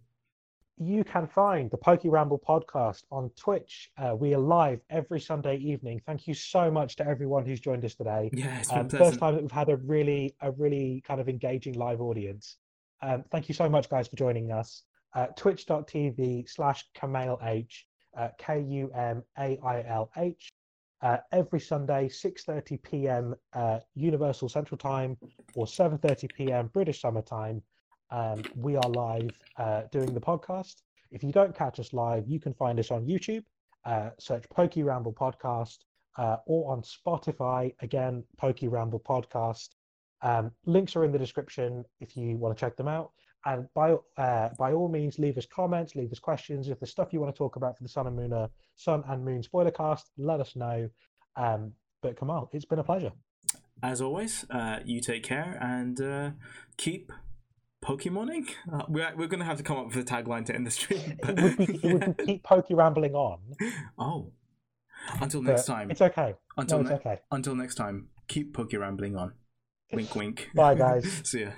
You can find the Poke Ramble podcast on Twitch. Uh, we are live every Sunday evening. Thank you so much to everyone who's joined us today. Yeah, it's been um, pleasant. First time that we've had a really, a really kind of engaging live audience. Um, thank you so much, guys, for joining us. Uh, twitch.tv slash KumailH, uh, K U M A I L H. Uh, every Sunday, six thirty p.m. Uh, Universal Central Time or seven thirty p.m. British Summer Time, um, we are live uh, doing the podcast. If you don't catch us live, you can find us on YouTube, uh, search Poke Ramble Podcast, uh, or on Spotify, again, Poke Ramble Podcast. Um, links are in the description if you want to check them out. And by uh, by all means, leave us comments, leave us questions. If there's stuff you want to talk about for the Sun and Moon, uh, Sun and Moon spoiler cast, let us know. Um, but Kumail, it's been a pleasure. As always, uh, you take care and uh, keep Pokemoning. Uh, we're we're going to have to come up with a tagline to end the stream. But... it would be, it would be keep Poke Rambling on. Oh, until but next time. It's okay. Until no, it's ne- okay. Until next time, keep Poke Rambling on. Wink, wink. Bye, guys. See ya.